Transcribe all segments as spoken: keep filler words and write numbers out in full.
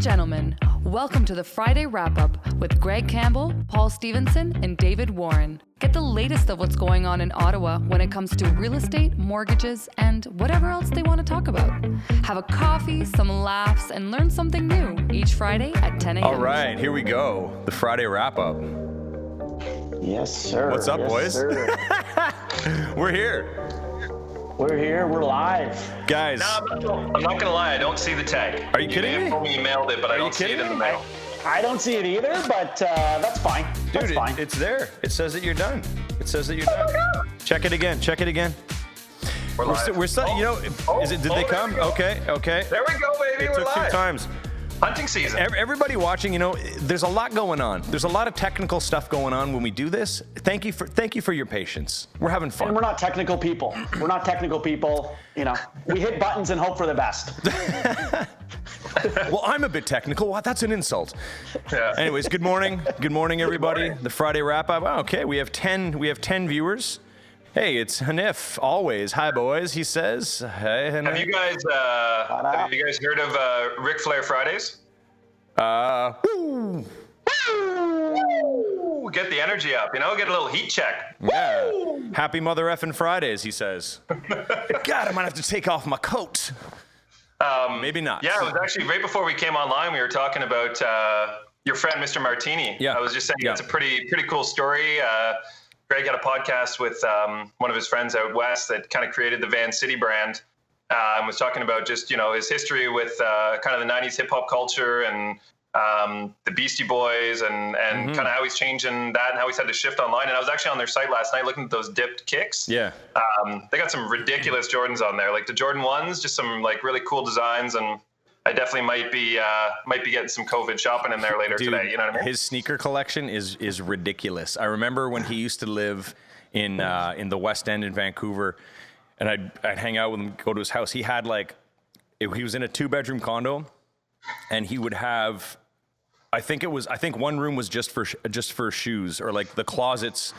and gentlemen, welcome to the Friday Wrap-Up with Greg Campbell, Paul Stevenson, and David Warren. Get the latest of what's going on in Ottawa when it comes to real estate, mortgages, and whatever else they want to talk about. Have a coffee, some laughs, and learn something new each Friday at ten a.m. All right, here we go. The Friday Wrap-Up. Yes, sir. What's up, yes, boys? Sir. We're here. We're here. We're live. Guys. No, I'm not going to lie. I don't see the tag. Are you, you kidding me? You emailed it, but Are I don't see it in the mail. I, I don't see it either, but uh, that's fine. Dude, that's fine. It, it's there. It says that you're done. It says that you're done. Oh, Check it again. Check it again. We're, we're live. St- we're st- oh, you know, oh, is it, did oh, they come? Okay, okay. There we go, baby. It we're took live. Two times. Hunting season. Everybody watching, you know, there's a lot going on. There's a lot of technical stuff going on when we do this. Thank you for thank you for your patience. We're having fun. And we're not technical people. We're not technical people. You know, we hit buttons and hope for the best. Well, I'm a bit technical. Wow, that's an insult. Yeah. Anyways, good morning. Good morning, everybody. Good morning. The Friday wrap-up. Oh, okay, we have ten. We have ten viewers. Hey, it's Hanif, always. Hi, boys, he says. Hey, Hanif. Have you guys, uh, have you guys heard of uh, Ric Flair Fridays? Uh, woo! Woo! Get the energy up, you know? Get a little heat check. Yeah. Woo! Happy mother effing Fridays, he says. God, I might have to take off my coat. Um, Maybe not. Yeah, it was actually right before we came online, we were talking about uh, your friend, Mister Martini. Yeah. I was just saying yeah. It's a pretty, pretty cool story. Uh, Greg had a podcast with um, one of his friends out west that kind of created the VanCity brand uh, and was talking about just, you know, his history with uh, kind of the nineties hip hop culture and um, the Beastie Boys and, and mm-hmm. kind of how he's changing that and how he's had to shift online. And I was actually on their site last night looking at those dipped kicks. Yeah. Um, they got some ridiculous Jordans on there, like the Jordan Ones, just some like really cool designs. And I definitely might be uh, might be getting some COVID shopping in there later Dude, today. You know what I mean? His sneaker collection is is ridiculous. I remember when he used to live in uh, in the West End in Vancouver, and I'd I'd hang out with him, go to his house. He had like it, he was in a two bedroom condo, and he would have I think it was I think one room was just for just for shoes, or like the closets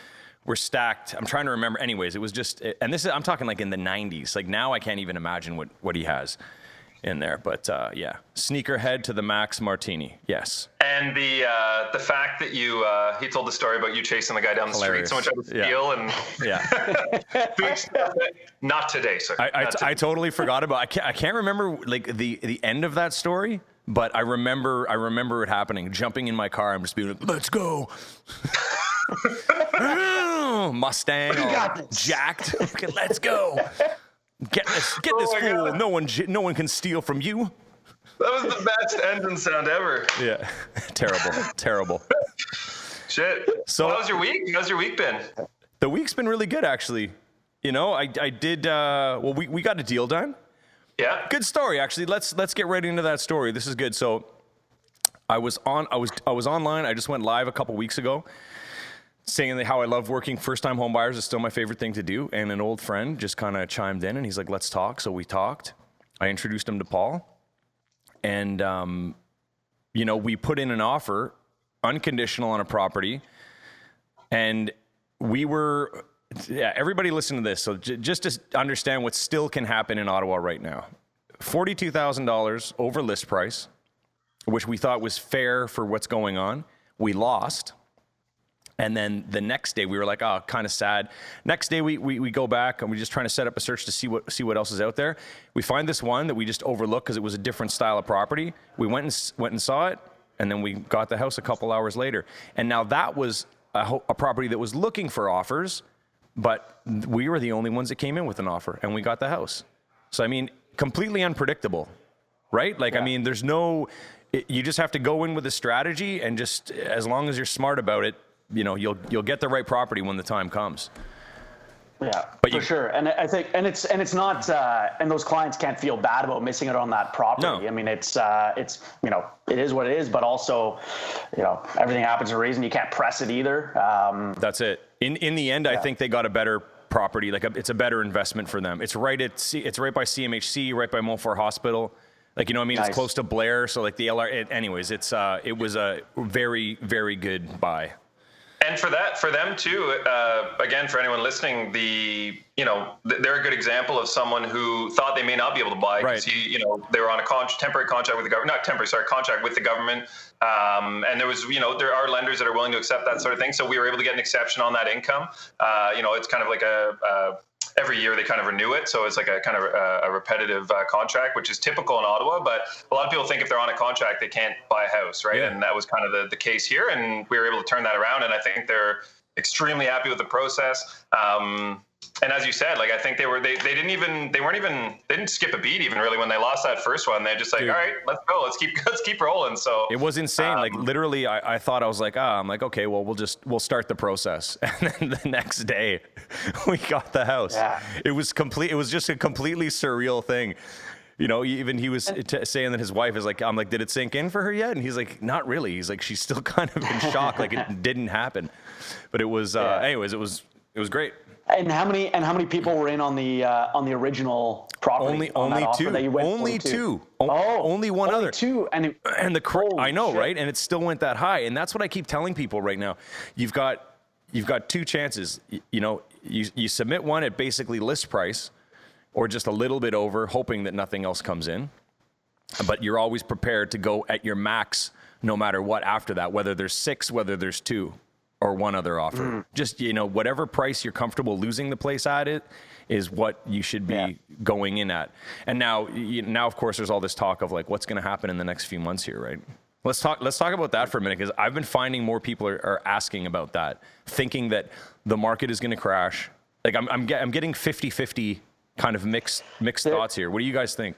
were stacked. I'm trying to remember. Anyways, it was just and this is I'm talking like in the nineties. Like now I can't even imagine what, what he has in there, but uh, yeah, sneakerhead to the max, Martini, yes. And the uh, the fact that you uh, he told the story about you chasing the guy down the Hilarious. street, someone tried to steal, yeah. and yeah, not today, sir. I, I, t- today. I totally forgot about. I can't, I can't remember like the, the end of that story, but I remember I remember it happening. Jumping in my car, I'm just being like, let's go. Mustang, all jacked. Okay, let's go. Get this, get oh this fool. God. No one, no one can steal from you. That was the best engine sound ever. Yeah, terrible, terrible. Shit. So well, how's your week? How's your week been? The week's been really good, actually. You know, I, I did. Uh, well, we, we got a deal done. Yeah. Good story, actually. Let's let's get right into that story. This is good. So, I was on, I was, I was online. I just went live a couple weeks ago, saying how I love working first-time home buyers is still my favorite thing to do. And an old friend just kind of chimed in and he's like, let's talk. So we talked. I introduced him to Paul. And, um, you know, we put in an offer, unconditional on a property. And we were, yeah, everybody listen to this. So j- just to understand what still can happen in Ottawa right now. forty-two thousand dollars over list price, which we thought was fair for what's going on. We lost. And then the next day we were like, oh, kind of sad. Next day we, we we go back and we're just trying to set up a search to see what see what else is out there. We find this one that we just overlooked because it was a different style of property. We went and went and saw it, and then we got the house a couple hours later. And now that was a, a property that was looking for offers, but we were the only ones that came in with an offer, and we got the house. So I mean, completely unpredictable, right? Like yeah. I mean, there's no, it, you just have to go in with a strategy, and just as long as you're smart about it, you know, you'll you'll get the right property when the time comes. Yeah, but for you, sure. And I think, and it's and it's not, uh, and those clients can't feel bad about missing out on that property. No. I mean, it's uh, it's you know, it is what it is. But also, you know, everything happens for a reason. You can't press it either. Um, That's it. In in the end, yeah. I think they got a better property. Like a, it's a better investment for them. It's right at C, it's right by C M H C, right by Malfour Hospital. Like, you know what I mean? Nice. It's close to Blair. So like the L R. It, anyways, it's uh, it was a very very good buy. And for that, for them too, uh, again, for anyone listening, the, you know, they're a good example of someone who thought they may not be able to buy, because right. you know, they were on a con- temporary contract with the government, not temporary, sorry, contract with the government. Um, and there was, you know, there are lenders that are willing to accept that sort of thing. So we were able to get an exception on that income. Uh, you know, it's kind of like a, uh, every year they kind of renew it. So it's like a kind of a, a repetitive uh, contract, which is typical in Ottawa. But a lot of people think if they're on a contract, they can't buy a house, right? Yeah. And that was kind of the, the case here. And we were able to turn that around. And I think they're extremely happy with the process. Um, and as you said, like, I think they were, they, they didn't even, they weren't even, they didn't skip a beat even really when they lost that first one. They're just like, Dude. all right, let's go. Let's keep, let's keep rolling. So it was insane. Um, like literally, I, I thought I was like, ah, oh, I'm like, okay, well, we'll just, we'll start the process. And then the next day we got the house. Yeah. It was complete. It was just a completely surreal thing. You know, even he was t- saying that his wife is like, I'm like, did it sink in for her yet? And he's like, not really. He's like, she's still kind of in shock. Like it didn't happen, but it was, uh, yeah. anyways, it was, it was great. And how many and how many people were in on the uh, on the original property? Only on only two. That you went only two. two. O- oh, only one only other. Two and it, and the cr- I know, shit. right? And it still went that high. And that's what I keep telling people right now. You've got you've got two chances. You, you know, you you submit one at basically list price, or just a little bit over, hoping that nothing else comes in. But you're always prepared to go at your max, no matter what. After that, whether there's six, whether there's two. Or one other offer, mm. just, you know, whatever price you're comfortable losing the place at, it is what you should be yeah. going in at. And now, you, now of course, there's all this talk of like what's going to happen in the next few months here, right? Let's talk. Let's talk about that for a minute, because I've been finding more people are, are asking about that, thinking that the market is going to crash. Like I'm, I'm, get, I'm getting fifty-fifty kind of mixed, mixed there, thoughts here. What do you guys think?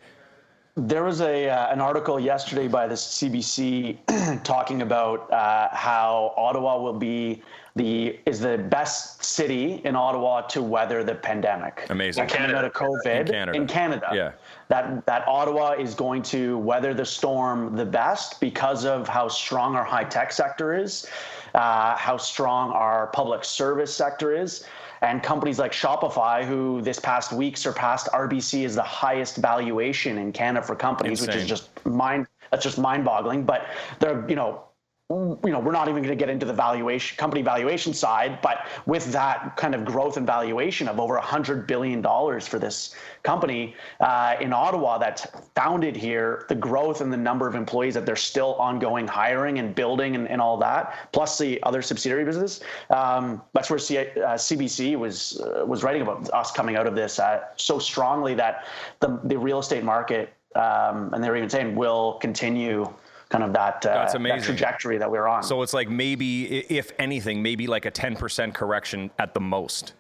There was a uh, an article yesterday by the C B C talking about uh, how Ottawa will be the is the best city in Ottawa to weather the pandemic. Amazing. Coming out of COVID in Canada. in Canada. Yeah. That that Ottawa is going to weather the storm the best because of how strong our high tech sector is, uh, how strong our public service sector is. And companies like Shopify, who this past week surpassed R B C as the highest valuation in Canada for companies, Insane. which is just mind that's just mind-boggling. But they're, you know, you know, we're not even going to get into the valuation company valuation side. But with that kind of growth and valuation of over one hundred billion dollars for this company uh, in Ottawa that's founded here, the growth and the number of employees that they're still ongoing hiring and building and, and all that, plus the other subsidiary business. Um, that's where C- uh, C B C was uh, was writing about us coming out of this uh, so strongly that the, the real estate market, um, and they were even saying, will continue kind of that, uh, that trajectory that we're on. So it's like maybe, if anything, maybe like a ten percent correction at the most.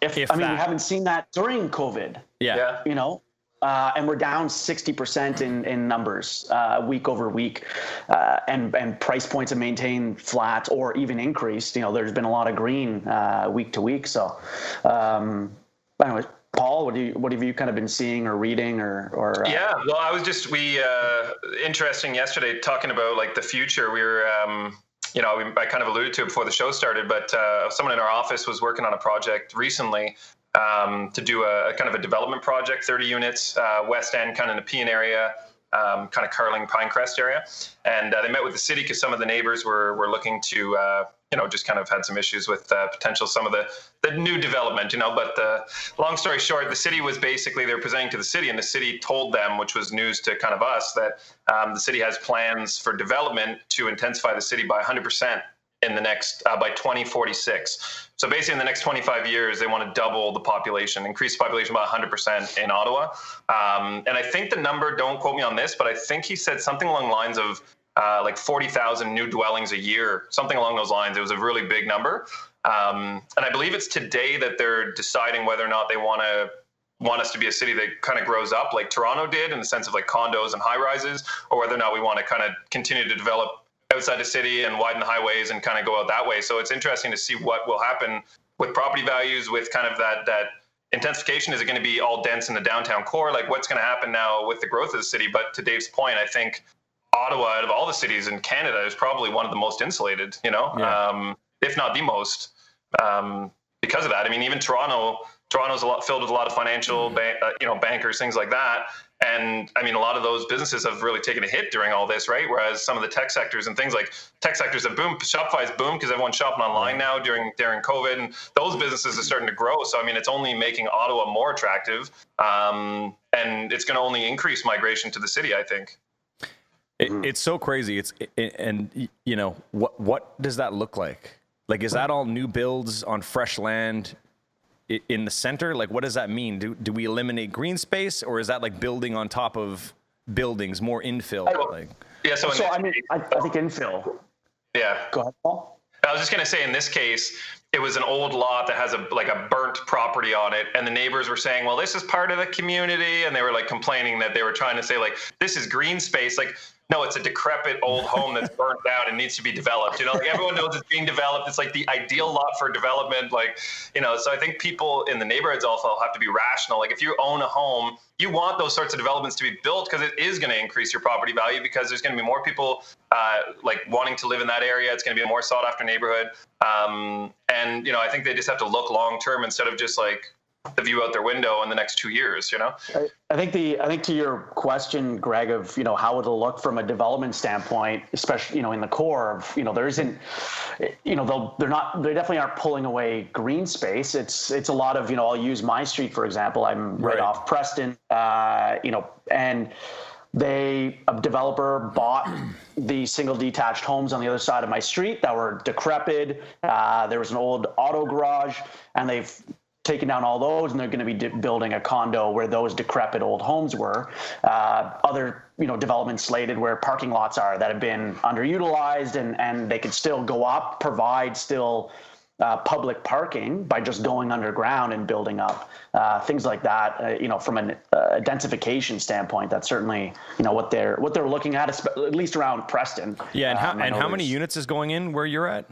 If, if I mean, that. we haven't seen that during COVID. Yeah. yeah. You know, uh, and we're down sixty percent in, in numbers uh, week over week, uh, and, and price points have maintained flat or even increased. You know, there's been a lot of green uh, week to week. So um, anyways, Paul, what do you, what have you kind of been seeing or reading or, or uh... Yeah, well, I was just, we, uh, interesting yesterday talking about like the future. We were, um, you know, we, I kind of alluded to it before the show started, but, uh, someone in our office was working on a project recently, um, to do a, a kind of a development project, thirty units, uh, West End, kind of in the Pean area, um, kind of Carling, Pinecrest area. And, uh, they met with the city because some of the neighbors were, were looking to, uh, you know, just kind of had some issues with uh, potential, some of the, the new development, you know, but the long story short, the city was basically, they were presenting to the city and the city told them, which was news to kind of us, that um, the city has plans for development to intensify the city by one hundred percent in the next, uh, by twenty forty-six. So basically in the next twenty-five years, they want to double the population, increase the population by one hundred percent in Ottawa. Um, and I think the number, don't quote me on this, but I think he said something along the lines of Uh, like forty thousand new dwellings a year, something along those lines. It was a really big number. Um, and I believe it's today that they're deciding whether or not they want to want us to be a city that kind of grows up like Toronto did in the sense of like condos and high rises, or whether or not we want to kind of continue to develop outside the city and widen the highways and kind of go out that way. So it's interesting to see what will happen with property values, with kind of that, that intensification. Is it going to be all dense in the downtown core? Like what's going to happen now with the growth of the city? But to Dave's point, I think Ottawa, out of all the cities in Canada, is probably one of the most insulated, you know, yeah. um, if not the most, um, because of that. I mean, even Toronto, Toronto's a lot filled with a lot of financial, mm. ban- uh, you know, bankers, things like that. And I mean, a lot of those businesses have really taken a hit during all this, right? Whereas some of the tech sectors and things like tech sectors have boomed. Shopify's boomed because everyone's shopping online now during during COVID, and those businesses are starting to grow. So I mean, it's only making Ottawa more attractive, um, and it's going to only increase migration to the city, I think. It, it's so crazy. It's it, and you know what what does that look like? Like, is that all new builds on fresh land in the center? Like, what does that mean? Do do we eliminate green space, or is that like building on top of buildings, more infill? Like, yeah. So, so in, I mean, I, I think infill. Yeah. Go ahead, Paul. I was just gonna say, in this case, it was an old lot that has a like a burnt property on it, and the neighbors were saying, "Well, this is part of the community," and they were like complaining that they were trying to say like, "This is green space." Like, no, it's a decrepit old home that's burnt down and needs to be developed. You know, like everyone knows it's being developed. It's like the ideal lot for development. Like, you know, so I think people in the neighborhoods also have to be rational. Like, if you own a home, you want those sorts of developments to be built because it is going to increase your property value, because there's going to be more people uh, like wanting to live in that area. It's going to be a more sought after neighborhood. Um, and, you know, I think they just have to look long term instead of just like the view out their window in the next two years, you know? I, I think the, I think to your question, Greg, of, you know, how it'll look from a development standpoint, especially, you know, in the core of, you know, there isn't, you know, they'll, they're not, they definitely aren't pulling away green space. It's, it's a lot of, you know, I'll use my street, for example, I'm right, right off Preston, uh, you know, and they, a developer bought the single detached homes on the other side of my street that were decrepit. Uh, there was an old auto garage, and they've taking down all those, and they're going to be de- building a condo where those decrepit old homes were. Uh, other, you know, developments slated where parking lots are that have been underutilized, and and they could still go up, provide still uh, public parking by just going underground and building up uh, things like that. Uh, you know, from an uh, densification standpoint, that's certainly, you know, what they're what they're looking at, at least around Preston. Yeah, and how, um, and how many units is going in where you're at?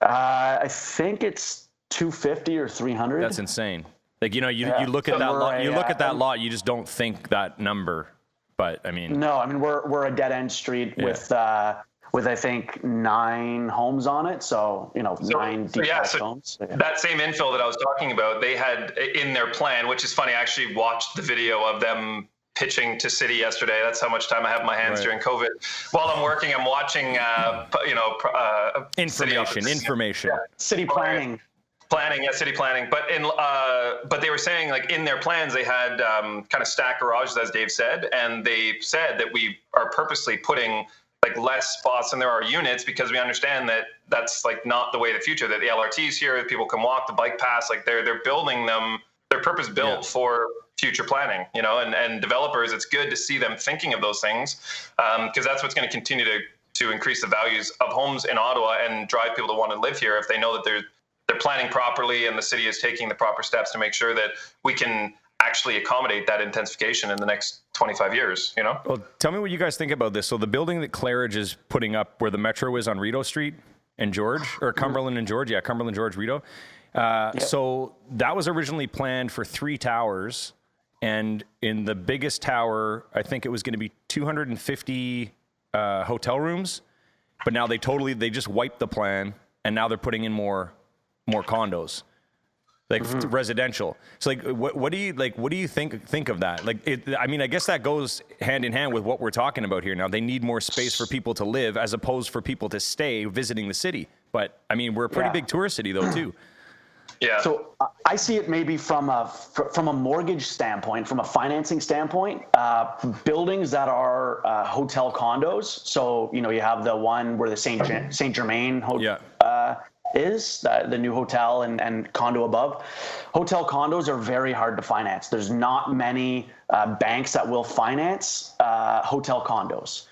Uh, I think it's two fifty or three hundred. That's insane. Like, you know, you, yeah. you look at that lot, you yeah. look at that lot, you just don't think that number. But I mean, no, I mean, we're, we're a dead end street yeah. with, uh, with I think nine homes on it. So, you know, so, nine so yeah, so homes. Yeah. That same infill that I was talking about, they had in their plan, which is funny. I actually watched the video of them pitching to city yesterday. That's how much time I have in my hands right. during COVID. While I'm working, I'm watching, uh, you know, uh, information, city information, yeah. city planning. Planning, yeah, city planning. But in, uh, but they were saying, like, in their plans, they had um, kind of stacked garages, as Dave said, and they said that we are purposely putting, like, less spots than there are units because we understand that that's, like, not the way of the future, that the L R T is here, people can walk, the bike paths, like, they're they're building them, they're purpose-built yeah. for future planning, you know, and, and developers, it's good to see them thinking of those things um, because that's what's going to continue to to increase the values of homes in Ottawa and drive people to want to live here if they know that they're they're planning properly and the city is taking the proper steps to make sure that we can actually accommodate that intensification in the next twenty-five years, you know? Well, tell me what you guys think about this. So the building that Claridge is putting up where the Metro is on Rideau Street and George, or Cumberland and George, yeah, Cumberland, George, Rideau. Uh, yep. So that was originally planned for three towers. And in the biggest tower, I think it was going to be two hundred fifty uh, hotel rooms. But now they totally, they just wiped the plan. And now they're putting in more more condos, like mm-hmm. residential. So like, what, what do you like, what do you think, think of that? Like, it, I mean, I guess that goes hand in hand with what we're talking about here. Now they need more space for people to live as opposed for people to stay visiting the city. But I mean, we're a pretty yeah. big tourist city though, too. Yeah. So uh, I see it maybe from a from a mortgage standpoint, from a financing standpoint, uh, buildings that are uh, hotel condos. So, you know, you have the one where the Saint G- Saint Germain Hotel, yeah. uh, is uh, the new hotel and, and condo above. Hotel condos are very hard to finance. There's not many uh, banks that will finance uh, hotel condos.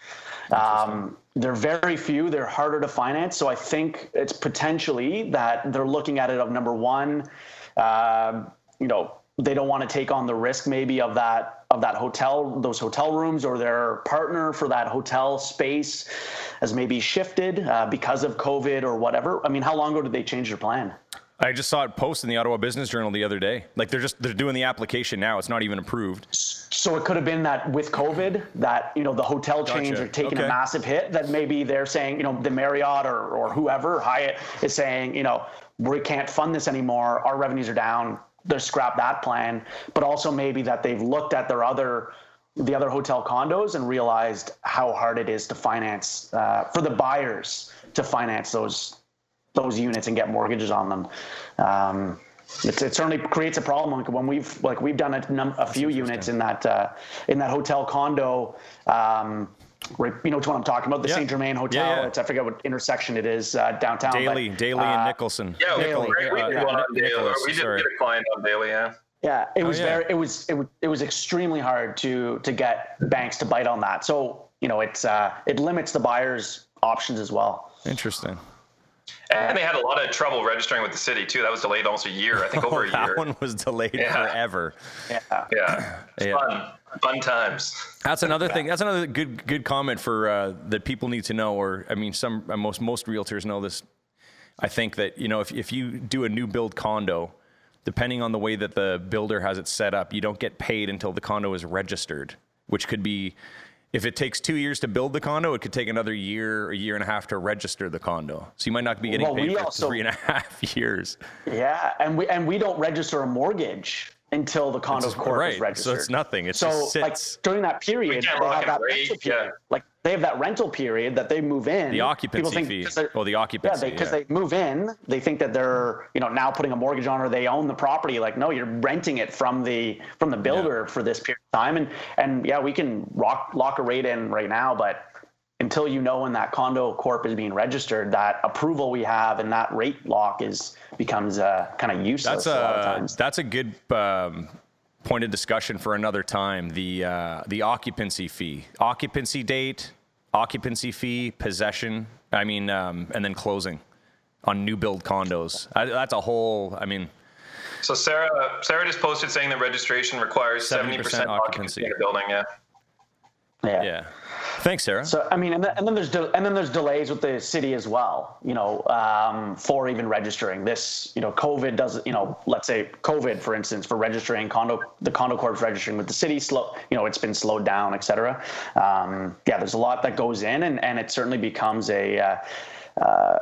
Um, they're very few. They're harder to finance. So I think it's potentially that they're looking at it of number one, uh, you know, they don't want to take on the risk maybe of that of that hotel, those hotel rooms, or their partner for that hotel space has maybe shifted uh, because of COVID or whatever. I mean, how long ago did they change their plan? I just saw it post in the Ottawa Business Journal the other day. Like they're just, they're doing the application now. It's not even approved. So it could have been that with COVID that, you know, the hotel chains gotcha. are taking okay. a massive hit that maybe they're saying, you know, the Marriott or, or whoever, Hyatt is saying, you know, we can't fund this anymore. Our revenues are down. They're scrap that plan, but also maybe that they've looked at their other the other hotel condos and realized how hard it is to finance, uh, for the buyers to finance those those units and get mortgages on them. Um, It, it certainly creates a problem when we've like we've done a, num- a few units in that uh, in that hotel condo. Um, where, you know what I'm talking about? The yeah. Saint Germain Hotel. Yeah, yeah. It's, I forget what intersection it is uh, downtown. Daly, but, Daly, uh, and Nicholson. Yeah, Daly. Daly. We, uh, we did one on Daly. Nicholas, we did get a client on Daly. Yeah. Yeah, it was oh, yeah. very. It was it was it was extremely hard to to get banks to bite on that. So you know it's uh, it limits the buyer's options as well. Interesting. And they had a lot of trouble registering with the city, too. That was delayed almost a year, I think over a year. That one was delayed yeah. forever. Yeah. Yeah. yeah. Fun. Fun times. That's another thing. That's another good good comment for uh, that people need to know, or, I mean, some most most realtors know this. I think that, you know, if if you do a new build condo, depending on the way that the builder has it set up, you don't get paid until the condo is registered, which could be, if it takes two years to build the condo, it could take another year, a year and a half to register the condo. So you might not be getting well, paid for also, three and a half years. Yeah, and we and we don't register a mortgage until the condo's court right. is registered. So it's nothing. It's so just sits. Like during that period, they have that rate, rental period. Yeah. Like they have that rental period that they move in. The occupancy fee. Well, the occupancy. Yeah, because they, yeah. they move in, they think that they're you know now putting a mortgage on or they own the property. Like no, you're renting it from the from the builder yeah. for this period of time. And and yeah, we can rock, lock a rate in right now, but until you know when that condo corp is being registered, that approval we have and that rate lock is becomes uh, kind of useless. That's a, a lot of times. That's a good um, point of discussion for another time. The uh, the occupancy fee, occupancy date, occupancy fee, possession. I mean, um, and then closing on new build condos. I, that's a whole. I mean. So Sarah, Sarah just posted saying that registration requires seventy percent occupancy in the building. Yeah. Yeah. yeah. Thanks, Sarah. So, I mean, and then, and then there's de- and then there's delays with the city as well, you know, um, for even registering this, you know, COVID doesn't, you know, let's say COVID, for instance, for registering condo, the condo corp's registering with the city, slow, you know, it's been slowed down, et cetera. Um, yeah, there's a lot that goes in and, and it certainly becomes a, uh, uh,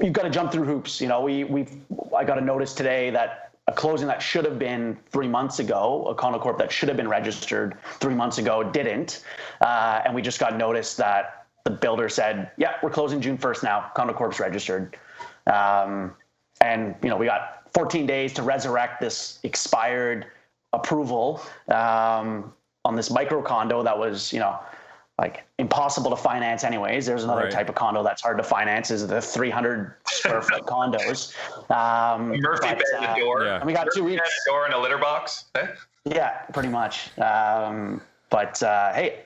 you've got to jump through hoops. You know, we, we've, I got a notice today that a closing that should have been three months ago, a condo corp that should have been registered three months ago didn't. Uh, and we just got notice that the builder said, yeah, we're closing June first now, condo corp's registered. Um, and, you know, we got fourteen days to resurrect this expired approval um, on this micro condo that was, you know, like impossible to finance anyways. There's another right. type of condo that's hard to finance is the three hundred square foot condos. Um, Murphy bed uh, the door. Yeah. And we got Murphy two weeks. A door and a litter box. Eh? Yeah, pretty much. Um, but uh, hey,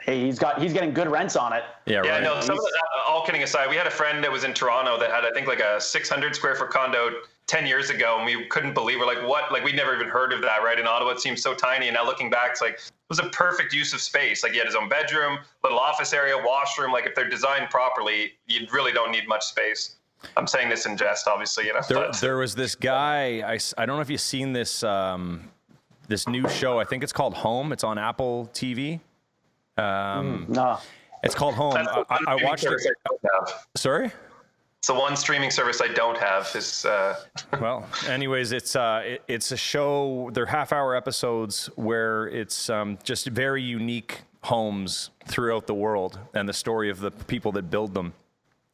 hey, he's got he's getting good rents on it. Yeah, yeah. Right. No, some of that, all kidding aside, we had a friend that was in Toronto that had I think like a six hundred square foot condo ten years ago, and we couldn't believe we're like what like we'd never even heard of that. Right in Ottawa, it seems so tiny, and now looking back, it's like. It was a perfect use of space. Like he had his own bedroom, little office area, washroom. Like if they're designed properly, you really don't need much space. I'm saying this in jest, obviously. You know, there, but. there was this guy. I, I don't know if you've seen this um, this new show. I think it's called Home. It's on Apple T V. Um, mm, no, it's called Home. I, I watched it. Sorry. It's the one streaming service I don't have. Is uh... well, anyways, it's uh, it, it's a show. They're half-hour episodes where it's um, just very unique homes throughout the world and the story of the people that build them.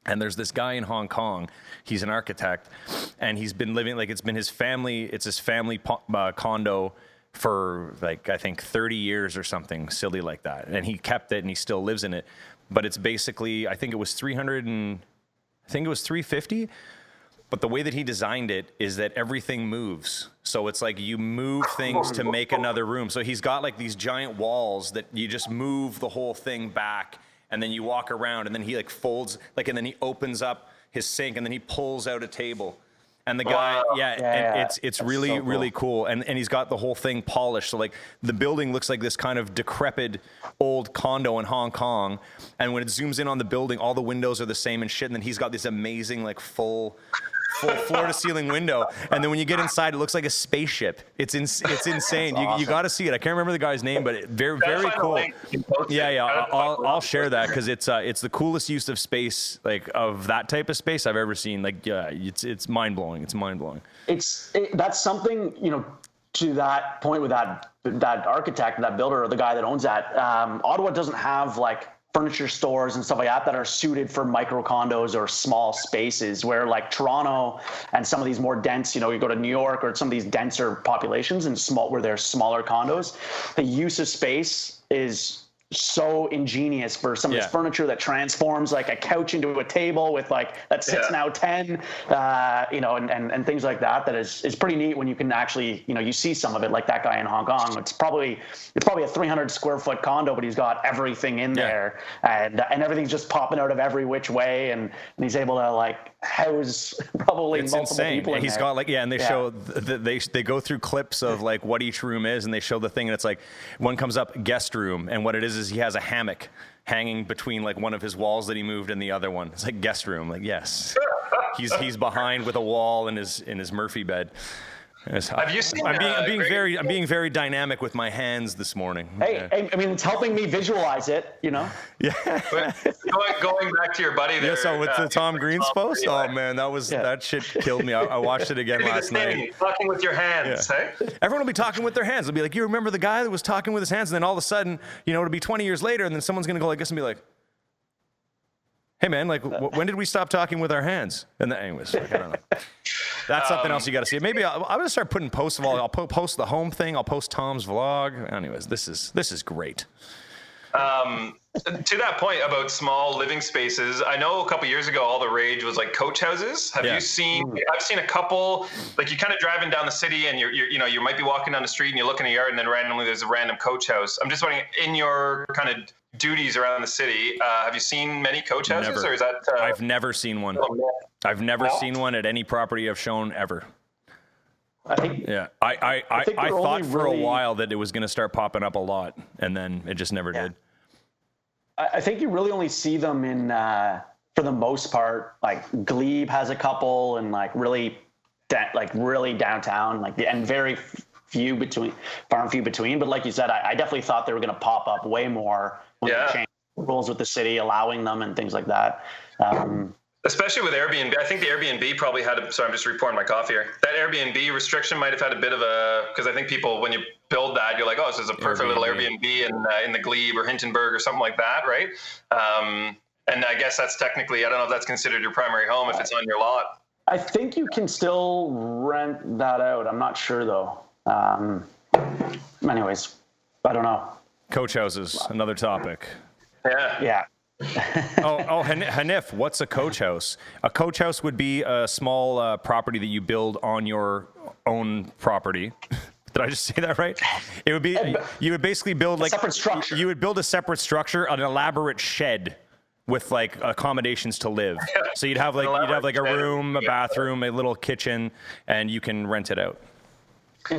And there's this guy in Hong Kong. He's an architect, and he's been living like it's been his family. It's his family po- uh, condo for like I think thirty years or something silly like that. And he kept it, and he still lives in it. But it's basically I think it was three hundred and I think it was three fifty, but the way that he designed it is that everything moves. So it's like you move things to make another room. So he's got like these giant walls that you just move the whole thing back and then you walk around and then he like folds, like, and then he opens up his sink and then he pulls out a table. And the guy, wow. yeah, yeah, and it's it's That's really, so cool. really cool. And and he's got the whole thing polished. So like the building looks like this kind of decrepit old condo in Hong Kong. And when it zooms in on the building, all the windows are the same and shit. And then he's got this amazing like full, full floor to ceiling window. And then when you get inside, it looks like a spaceship. It's in, it's insane. You awesome. you got to see it. I can't remember the guy's name, but it, very very cool. Yeah, yeah. I'll I'll, I'll share that because it's uh, it's the coolest use of space like of that type of space I've ever seen. Like yeah, it's it's mind blowing. It's mind blowing. It's it, that's something, you know, to that point with that that architect, that builder, or the guy that owns that, um, Ottawa doesn't have like furniture stores and stuff like that that are suited for micro condos or small spaces, where like Toronto and some of these more dense, you know, you go to New York or some of these denser populations and small, where there's smaller condos, the use of space is so ingenious for some yeah. of this furniture that transforms like a couch into a table with like that sits yeah. now ten, uh, you know, and, and, and things like that. That is is pretty neat when you can actually, you know, you see some of it, like that guy in Hong Kong. It's probably it's probably a three hundred square foot condo, but he's got everything in yeah. there, and and everything's just popping out of every which way, and, and he's able to like house probably it's multiple insane. people. In he's there. got like yeah, and they yeah. show the, they they go through clips of like what each room is, and they show the thing, and it's like one comes up guest room, and what it is. Is he has a hammock hanging between like one of his walls that he moved and the other one. It's like guest room. Like yes, he's he's behind with a wall in his in his Murphy bed. Have you seen, I'm being, uh, I'm being very I'm being very dynamic with my hands this morning. Hey, yeah. I mean it's helping me visualize it. You know. Yeah. Going back to your buddy there. Yes, oh, with uh, the Tom Green's post. Oh like, man, that was yeah. that shit killed me. I, I watched it again last night. Talking with your hands, yeah. hey? Everyone will be talking with their hands. They'll be like, you remember the guy that was talking with his hands, and then all of a sudden, you know, it'll be twenty years later, and then someone's gonna go like this and be like, hey man, like w- when did we stop talking with our hands? And then, anyways, like, I don't know. That's something um, else you got to see. Maybe I'll, I'm gonna start putting posts of all. I'll po- post the home thing. I'll post Tom's vlog. Anyways, this is this is great. Um, to that point about small living spaces, I know a couple years ago, all the rage was like coach houses. Have yeah. you seen? I've seen a couple. Like you're kind of driving down the city, and you're, you're you know you might be walking down the street, and you look in a yard, and then randomly there's a random coach house. I'm just wondering in your kind of duties around the city, uh, have you seen many coach houses, never. or is that? Uh, I've never seen one. I've never no. seen one at any property I've shown ever. I think. Yeah, I I I, I, I thought for really... a while that it was going to start popping up a lot, and then it just never yeah. did. I think you really only see them in, uh, for the most part, like Glebe has a couple, and like really, da- like really downtown, like the, and very few between, far and few between. But like you said, I, I definitely thought they were going to pop up way more when yeah. they changed rules with the city, allowing them and things like that. Um, Especially with Airbnb. I think the Airbnb probably had a, sorry, I'm just repouring my coffee here. That Airbnb restriction might have had a bit of a, because I think people, when you build that, you're like, oh, this is a perfect Airbnb. little Airbnb in, uh, in the Glebe or Hindenburg or something like that, right? Um, and I guess that's technically, I don't know if that's considered your primary home if it's on your lot. I think you can still rent that out. I'm not sure, though. Um, anyways, I don't know. Coach houses, another topic. Yeah. Yeah. oh, oh, Hanif, what's a coach house? A coach house would be a small uh, property that you build on your own property. Did I just say that right? It would be, you would basically build like a separate structure. You would build a separate structure, an elaborate shed with like accommodations to live. So you'd have like you'd have like a room, a bathroom, a little kitchen, and you can rent it out.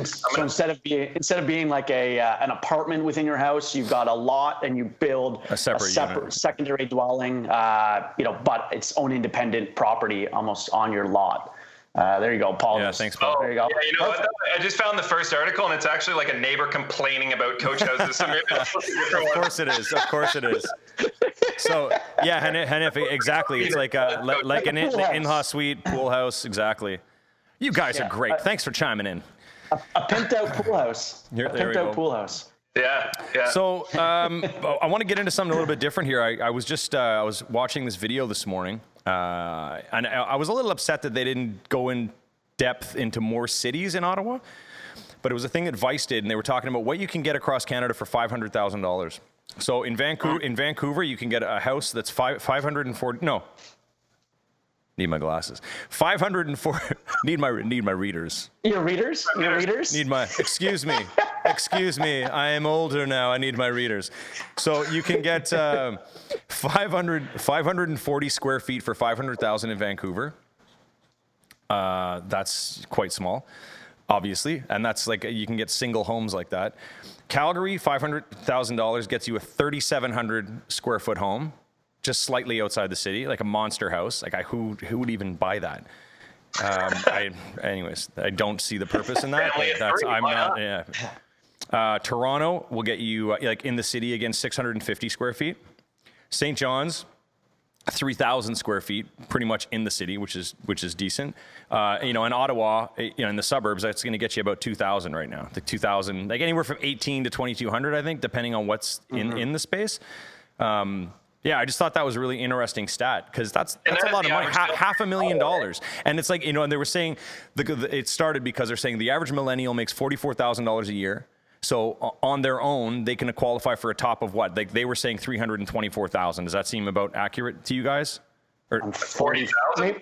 So instead of being instead of being like a uh, an apartment within your house, you've got a lot and you build a separate, a separate secondary dwelling, uh, you know, but its own independent property almost on your lot. Uh, there you go, Paul. Yeah, thanks, Paul. Oh, there you go. Yeah, you know what? I just found the first article, and it's actually like a neighbor complaining about coach houses. So maybe that's of course it is. Of course it is. So yeah, Hanif, exactly. It's like a, like an in-house suite, pool house. Exactly. You guys yeah. are great. Thanks for chiming in. A, a pimped out pool house. Here, a pimped out pool house. Yeah, yeah. So um, I want to get into something a little bit different here. I, I was just uh, I was watching this video this morning, uh, and I, I was a little upset that they didn't go in depth into more cities in Ottawa. But it was a thing that Vice did, and they were talking about what you can get across Canada for five hundred thousand dollars. So in Vancouver, in Vancouver, you can get a house that's five five hundred and forty. No, need my glasses. Five hundred and four. Need my need my readers. Your readers? Your readers? Need my, excuse me, excuse me. I am older now. I need my readers. So you can get um, five hundred, five forty square feet for five hundred thousand in Vancouver. Uh, that's quite small, obviously. And that's like, you can get single homes like that. Calgary, five hundred thousand dollars gets you a thirty-seven hundred square foot home, just slightly outside the city, like a monster house. Like I, who, who would even buy that? um, I, anyways, I don't see the purpose in that. That's, I'm not, yeah. Uh, Toronto will get you uh, like in the city again, six hundred fifty square feet. Saint John's, three thousand square feet, pretty much in the city, which is which is decent. Uh, you know, in Ottawa, you know, in the suburbs, that's going to get you about two thousand right now. The two thousand, like anywhere from eighteen to twenty-two hundred, I think, depending on what's in, mm-hmm. in the space. Um, yeah, I just thought that was a really interesting stat, because that's that's a lot of money, half, half a million dollars. And it's like, you know, and they were saying, the, the, it started because they're saying the average millennial makes forty-four thousand dollars a year. So on their own, they can qualify for a top of what? Like they were saying three hundred twenty-four thousand. Does that seem about accurate to you guys? Or forty thousand?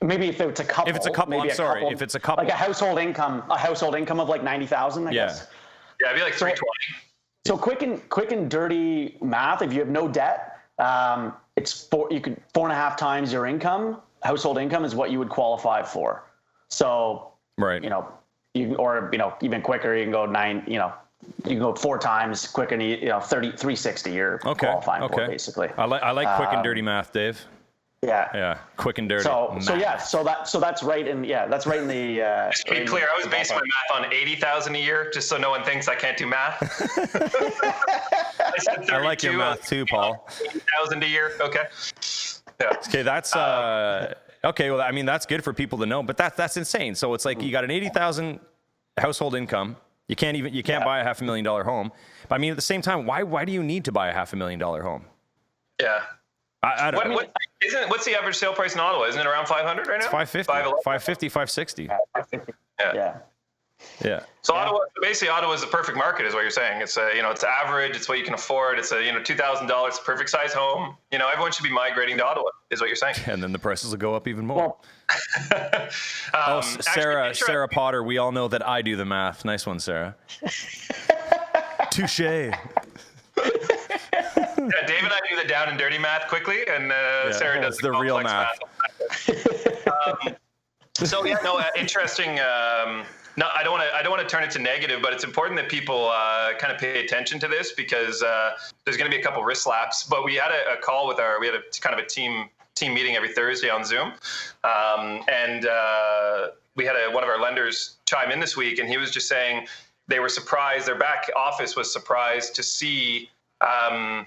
Maybe if it's a couple. If it's a couple, I'm sorry. Couple, if it's a couple. Like a household income, a household income of like ninety thousand, I yeah. guess. Yeah, it'd be like three twenty. So, so quick and quick and dirty math, if you have no debt, um, it's four, you could four and a half times your income. Household income is what you would qualify for. So, right. you know, You can, or, you know, even quicker, you can go nine, you know, you can go four times quicker, you know, thirty, three sixty you're okay, qualifying okay. for, basically. I like, I like quick um, and dirty math, Dave. Yeah. Yeah. Quick and dirty. So, math. so yeah, so that, so that's right in, yeah, that's right in the, uh, just to be clear, I was basing my math on eighty thousand a year, just so no one thinks I can't do math. I said thirty-two, I like your math too, Paul. eighty thousand a year. Okay. Yeah. Okay. That's, uh, okay, well, I mean, that's good for people to know, but that's that's insane. So it's like you got an eighty thousand household income. You can't even you can't yeah. buy a half a million dollar home. But I mean, at the same time, why why do you need to buy a half a million dollar home? Yeah, I, I don't. What, know. What, isn't what's the average sale price in Ottawa? Isn't it around five hundred right now? It's five fifty, five fifty, five sixty. Yeah. yeah. Yeah. So yeah. Ottawa, basically, Ottawa is the perfect market, is what you're saying. It's a, you know, it's average. It's what you can afford. It's a, you know, two thousand dollars, perfect size home. You know, everyone should be migrating to Ottawa, is what you're saying. And then the prices will go up even more. Well, um, oh, Sarah, actually, Sarah Potter. We all know that I do the math. Nice one, Sarah. Touche. Yeah, Dave and I do the down and dirty math quickly, and uh, yeah, Sarah does the, the real math. math. um, so yeah, no, uh, interesting. Um, No, I don't want to. I don't want to turn it to negative, but it's important that people uh, kind of pay attention to this, because uh, there's going to be a couple wrist slaps. But we had a, a call with our. We had a kind of a team team meeting every Thursday on Zoom, um, and uh, we had a, one of our lenders chime in this week, and he was just saying they were surprised. Their back office was surprised to see um,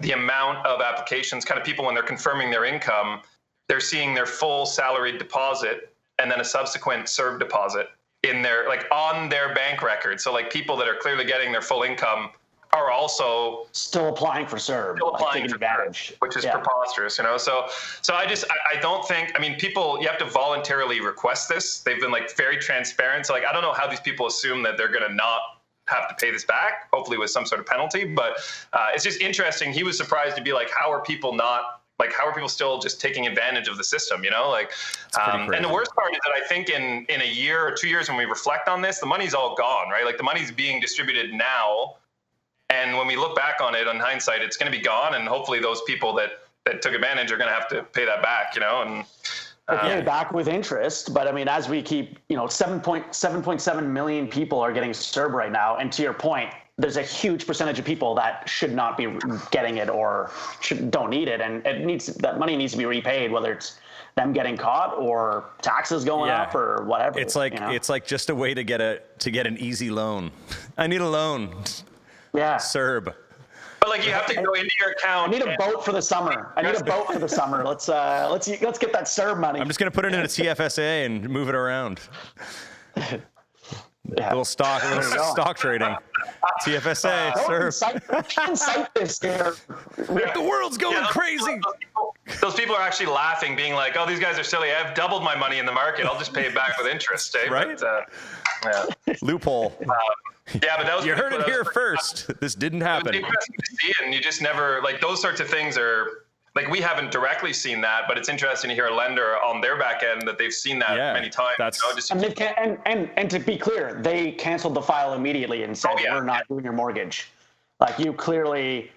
the amount of applications. Kind of people, when they're confirming their income, they're seeing their full salaried deposit and then a subsequent C E R B deposit in their, like, on their bank record. So like people that are clearly getting their full income are also still applying for C E R B, still applying for advantage, which is yeah. preposterous, you know? So, so I just, I, I don't think, I mean, people, you have to voluntarily request this. They've been like very transparent. So like, I don't know how these people assume that they're going to not have to pay this back, hopefully with some sort of penalty, but uh, it's just interesting. He was surprised to be like, how are people not, like, how are people still just taking advantage of the system, you know? Like, um, and the worst part is that I think in, in a year or two years when we reflect on this, the money's all gone, right? Like, the money's being distributed now. And when we look back on it, on hindsight, it's going to be gone. And hopefully those people that, that took advantage are going to have to pay that back, you know? And um, pay back with interest. But, I mean, as we keep, you know, seven point seven million people are getting C E R B right now. And to your point, there's a huge percentage of people that should not be getting it or should, don't need it. And it needs, that money needs to be repaid, whether it's them getting caught or taxes going yeah. up or whatever. It's like, you know? It's like just a way to get a, to get an easy loan. I need a loan. Yeah. C E R B. But like, you have to go into your account. I need a boat for the summer. I need a boat for the summer. Let's, uh, let's, let's get that C E R B money. I'm just going to put it in a T F S A and move it around. Yeah. Little stock, little stock trading, T F S A, uh, sir. Incite, incite this here. The world's going yeah, those crazy. People, those, people, those people are actually laughing, being like, "Oh, these guys are silly. I've doubled my money in the market. I'll just pay it back with interest." Eh? Right? But, uh, yeah. Loophole. Um, yeah, but that was you heard cool. it here first. Fun. This didn't happen. It was interesting to see, and you just never like those sorts of things are. Like, we haven't directly seen that, but it's interesting to hear a lender on their back end that they've seen that yeah, many times. That's, you know, just, and, they can, and, and, and to be clear, they canceled the file immediately and said, oh, yeah, we're not yeah. doing your mortgage. Like, you clearly,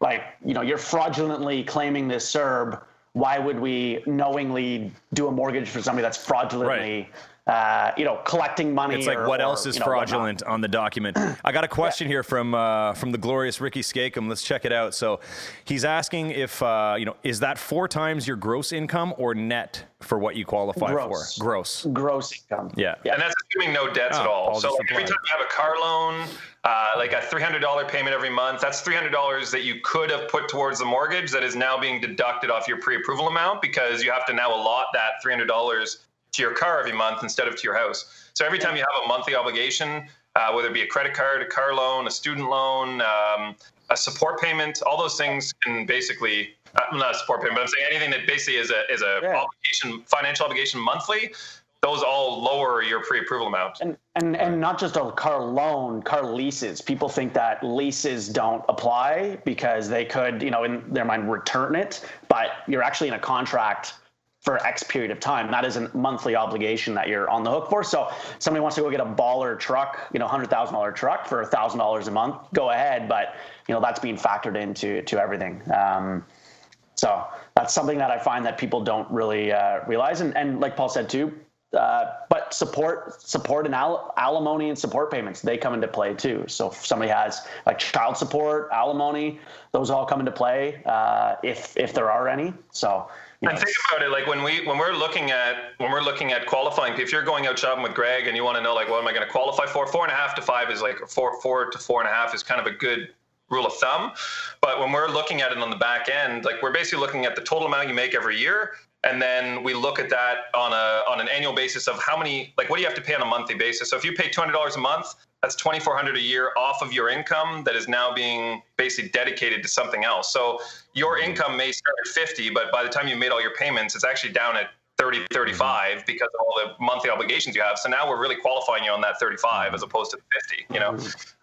like, you know, you're fraudulently claiming this C E R B. Why would we knowingly do a mortgage for somebody that's fraudulently, right. uh, you know, collecting money? It's like, or, what else or, is you know, fraudulent whatnot. On the document? I got a question yeah. here from uh, from the glorious Ricky Skakem. Let's check it out. So he's asking if, uh, you know, is that four times your gross income or net for what you qualify gross. for? Gross. Gross income. Yeah. yeah. And that's assuming no debts oh, at all. all so like every time you have a car loan, uh, like a three hundred dollars payment every month. That's three hundred dollars that you could have put towards the mortgage that is now being deducted off your pre-approval amount, because you have to now allot that three hundred dollars to your car every month instead of to your house. So every time you have a monthly obligation, uh, whether it be a credit card, a car loan, a student loan, um, a support payment, all those things can basically, uh, not a support payment, but I'm saying anything that basically is a is a yeah. obligation, financial obligation monthly, those all lower your pre-approval amount. And, and and not just a car loan, car leases. People think that leases don't apply because they could, you know, in their mind, return it, but you're actually in a contract for X period of time. That is a monthly obligation that you're on the hook for. So somebody wants to go get a baller truck, you know, one hundred thousand dollars truck for one thousand dollars a month, go ahead. But, you know, that's being factored into to everything. Um, so that's something that I find that people don't really uh, realize. And, and like Paul said, too, uh, but support support and al- alimony and support payments, they come into play, too. So if somebody has like child support, alimony, those all come into play uh, if if there are any. So. Yes. And think about it, like when we when we're looking at when we're looking at qualifying, if you're going out shopping with Greg and you want to know like what am I going to qualify for, four and a half to five is like four four to four and a half is kind of a good rule of thumb. But when we're looking at it on the back end, like we're basically looking at the total amount you make every year, and then we look at that on a on an annual basis of how many, like what do you have to pay on a monthly basis. So if you pay two hundred dollars a month, that's twenty-four hundred dollars a year off of your income that is now being basically dedicated to something else. So your income may start at fifty, but by the time you've made all your payments, it's actually down at thirty, thirty-five because of all the monthly obligations you have. So now we're really qualifying you on that thirty-five as opposed to fifty, you know?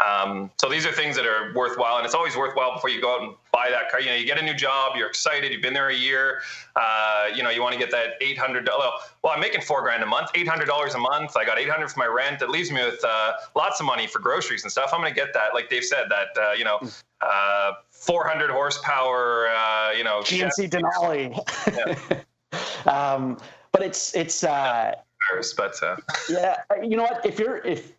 Um, so these are things that are worthwhile, and it's always worthwhile before you go out and buy that car. You know, you get a new job, you're excited, you've been there a year, uh, you know, you want to get that eight hundred dollars. Well, I'm making four grand a month, eight hundred dollars a month. I got eight hundred for my rent. That leaves me with uh, lots of money for groceries and stuff. I'm going to get that, like Dave said, that, uh, you know, uh, four hundred horsepower, uh, you know. G M C Denali. Yeah. Um, but it's, it's, uh, but, uh, yeah, you know what, if you're, if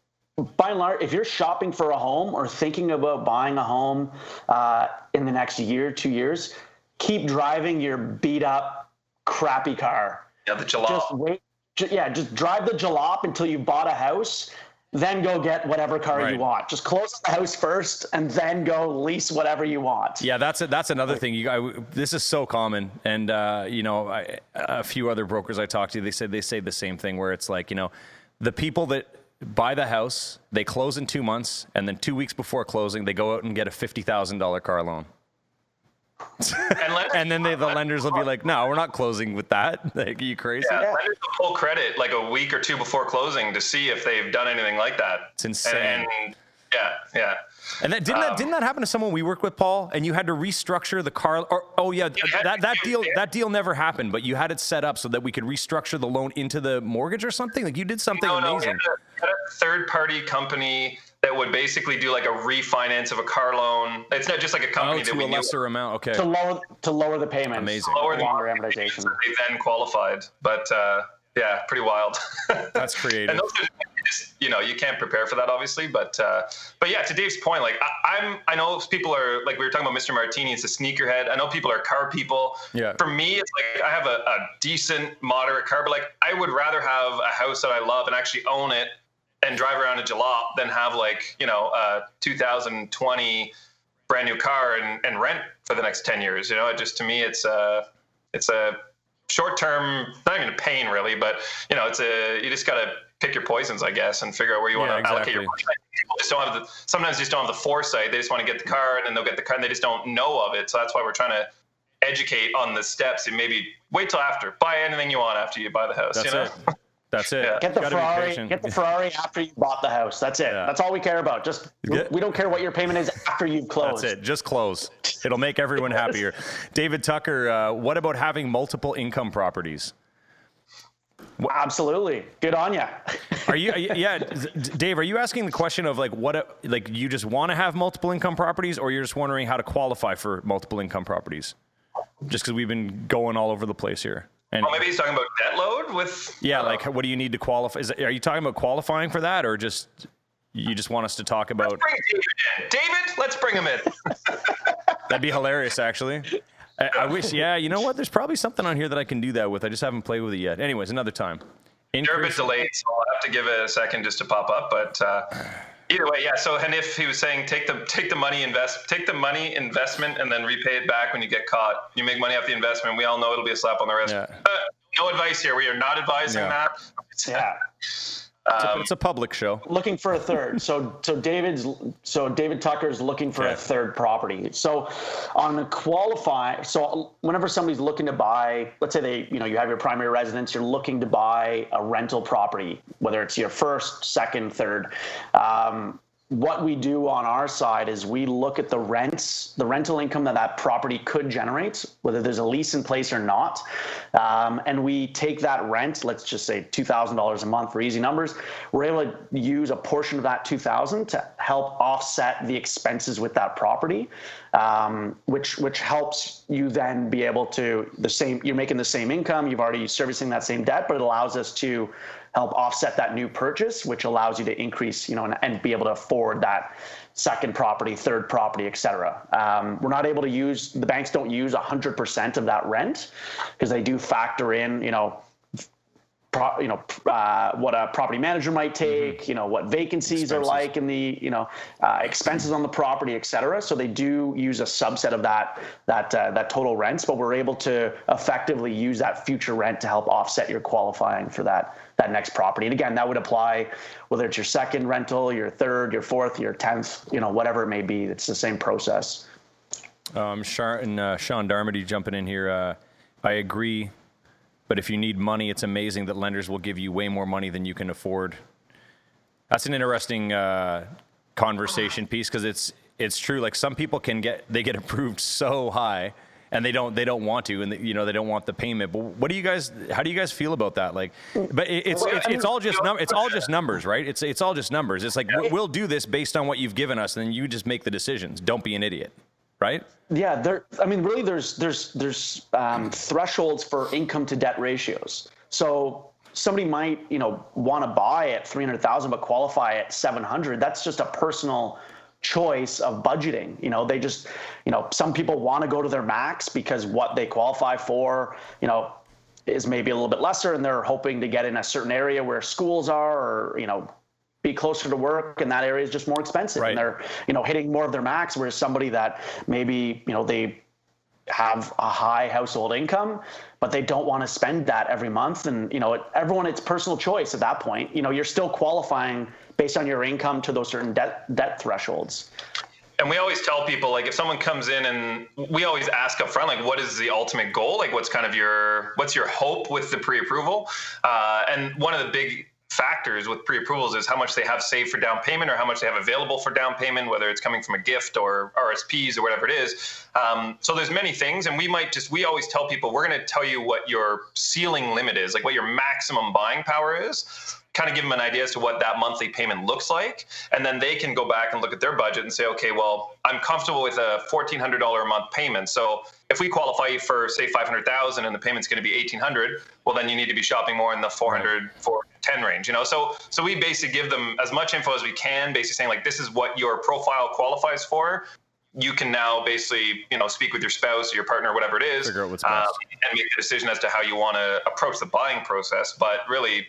by and large, if you're shopping for a home or thinking about buying a home, uh, in the next year, two years, keep driving your beat up crappy car. Yeah. The jalop. Just wait, ju- yeah. Just drive the jalop until you bought a house, then go get whatever car right. you want. Just close the house first and then go lease whatever you want. Yeah, that's a, that's another thing. You, I, this is so common. And, uh, you know, I, a few other brokers I talked to, they said they say the same thing where it's like, you know, the people that buy the house, they close in two months and then two weeks before closing, they go out and get a fifty thousand dollars car loan. and, and then they, the lenders will be like, no, we're not closing with that. Like, are you crazy? Yeah, yeah. Lenders will pull credit like a week or two before closing to see if they've done anything like that. It's insane. And, and, yeah, yeah. And that didn't um, that didn't that happen to someone we worked with, Paul? And you had to restructure the car. Or, oh yeah, yeah that, that deal it. that deal never happened, but you had it set up so that we could restructure the loan into the mortgage or something. Like you did something no, amazing. No, we had a, a third-party company that would basically do like a refinance of a car loan. It's not just like a company oh, that we knew. To a lesser amount, okay. To lower, to lower the payments. Amazing. Lower the amortization. So they then qualified, but uh, yeah, pretty wild. That's creative. And those are just, you know, you can't prepare for that, obviously, but uh, but yeah, to Dave's point, like I, I'm, I know people are like we were talking about Mister Martini, it's a sneakerhead. I know people are car people. Yeah. For me, it's like I have a, a decent, moderate car, but like I would rather have a house that I love and actually own it and drive around a jalop than have like, you know, a two thousand twenty brand new car and, and rent for the next ten years. You know, it just, to me, it's a, it's a short term, not even a pain really, but you know, it's a, you just got to pick your poisons, I guess, and figure out where you want to yeah, exactly. allocate your money. People just don't have the, sometimes just don't have the foresight. They just want to get the car and then they'll get the car and they just don't know of it. So that's why we're trying to educate on the steps and maybe wait till after, buy anything you want after you buy the house, that's you know? It. That's it. Yeah. Get the Ferrari. Get the Ferrari after you bought the house. That's it. Yeah. That's all we care about. Just we, we don't care what your payment is after you've closed. That's it. Just close. It'll make everyone happier. David Tucker, uh, what about having multiple income properties? Absolutely. Good on ya. Are you? Are you yeah, Dave. Are you asking the question of like what? Like you just want to have multiple income properties, or you're just wondering how to qualify for multiple income properties? Just because we've been going all over the place here. And well, maybe he's talking about debt load with. Yeah, like know. What do you need to qualify? Is, are you talking about qualifying for that, or just you just want us to talk about? Let's bring David in. David, let's bring him in. That'd be hilarious, actually. I, I wish. Yeah, you know what? There's probably something on here that I can do that with. I just haven't played with it yet. Anyways, another time. Increase- You're a bit delayed, so I'll have to give it a second just to pop up, but. Uh... Either way, yeah. So Hanif, he was saying, take the take the money invest, take the money investment, and then repay it back when you get caught. You make money off the investment. We all know it'll be a slap on the wrist. Yeah. Uh, no advice here. We are not advising yeah. that. Yeah. It's, um, a, it's a public show. Looking for a third. So, so David's, so David Tucker's looking for yeah. a third property. So, on the qualify, so whenever somebody's looking to buy, let's say they, you know, you have your primary residence, you're looking to buy a rental property, whether it's your first, second, third. Um, what we do on our side is we look at the rents, the rental income that that property could generate, whether there's a lease in place or not. Um, and we take that rent, let's just say two thousand dollars a month for easy numbers. We're able to use a portion of that two thousand dollars to help offset the expenses with that property, um, which which helps you then be able to, the same, you're making the same income, you've already servicing that same debt, but it allows us to help offset that new purchase, which allows you to increase, you know, and, and be able to afford that second property, third property, et cetera. Um, we're not able to use, the banks don't use one hundred percent of that rent because they do factor in, you know, pro, you know uh, what a property manager might take, mm-hmm. you know, what vacancies expenses. are like in the, you know, uh, expenses on the property, et cetera. So they do use a subset of that, that, uh, that total rents, but we're able to effectively use that future rent to help offset your qualifying for that that next property. And again, that would apply whether it's your second rental, your third, your fourth, your tenth, you know, whatever it may be. It's the same process. Um, Sean, uh, Sean Darmody jumping in here. Uh, I agree. But if you need money, it's amazing that lenders will give you way more money than you can afford. That's an interesting uh, conversation piece because it's it's true. Like some people can get, they get approved so high and they don't, they don't want to, and they, you know, they don't want the payment. But what do you guys, how do you guys feel about that? Like, but it, it's, it's, it's all just, num- it's all just numbers, right? It's, it's all just numbers. It's like, yeah. we'll do this based on what you've given us. And then you just make the decisions. Don't be an idiot. Right? Yeah. There, I mean, really there's, there's, there's um, thresholds for income to debt ratios. So somebody might, you know, want to buy at three hundred thousand, but qualify at seven hundred. That's just a personal choice of budgeting. You know, they just, you know, some people want to go to their max because what they qualify for, you know, is maybe a little bit lesser, and they're hoping to get in a certain area where schools are, or, you know, be closer to work, and that area is just more expensive. Right. And they're, you know, hitting more of their max, whereas somebody that maybe, you know, they have a high household income, but they don't want to spend that every month. And, you know, it, everyone, it's personal choice at that point. You know, you're still qualifying based on your income to those certain debt debt thresholds. And we always tell people, like, if someone comes in, and we always ask up front, like, what is the ultimate goal? Like, what's kind of your, what's your hope with the pre-approval? Uh, and one of the big factors with pre-approvals is how much they have saved for down payment, or how much they have available for down payment, whether it's coming from a gift or R S Ps or whatever it is. Um, so there's many things, and we might just, we always tell people, we're going to tell you what your ceiling limit is, like what your maximum buying power is, kind of give them an idea as to what that monthly payment looks like. And then they can go back and look at their budget and say, okay, well, I'm comfortable with a fourteen hundred dollars a month payment. So if we qualify you for, say, five hundred thousand dollars and the payment's going to be eighteen hundred dollars, well, then you need to be shopping more in the four hundred dollars, four ten range, you know? So so we basically give them as much info as we can, basically saying, like, this is what your profile qualifies for. You can now basically, you know, speak with your spouse or your partner, or whatever it is, figure out what's best, um, and make a decision as to how you want to approach the buying process. But really,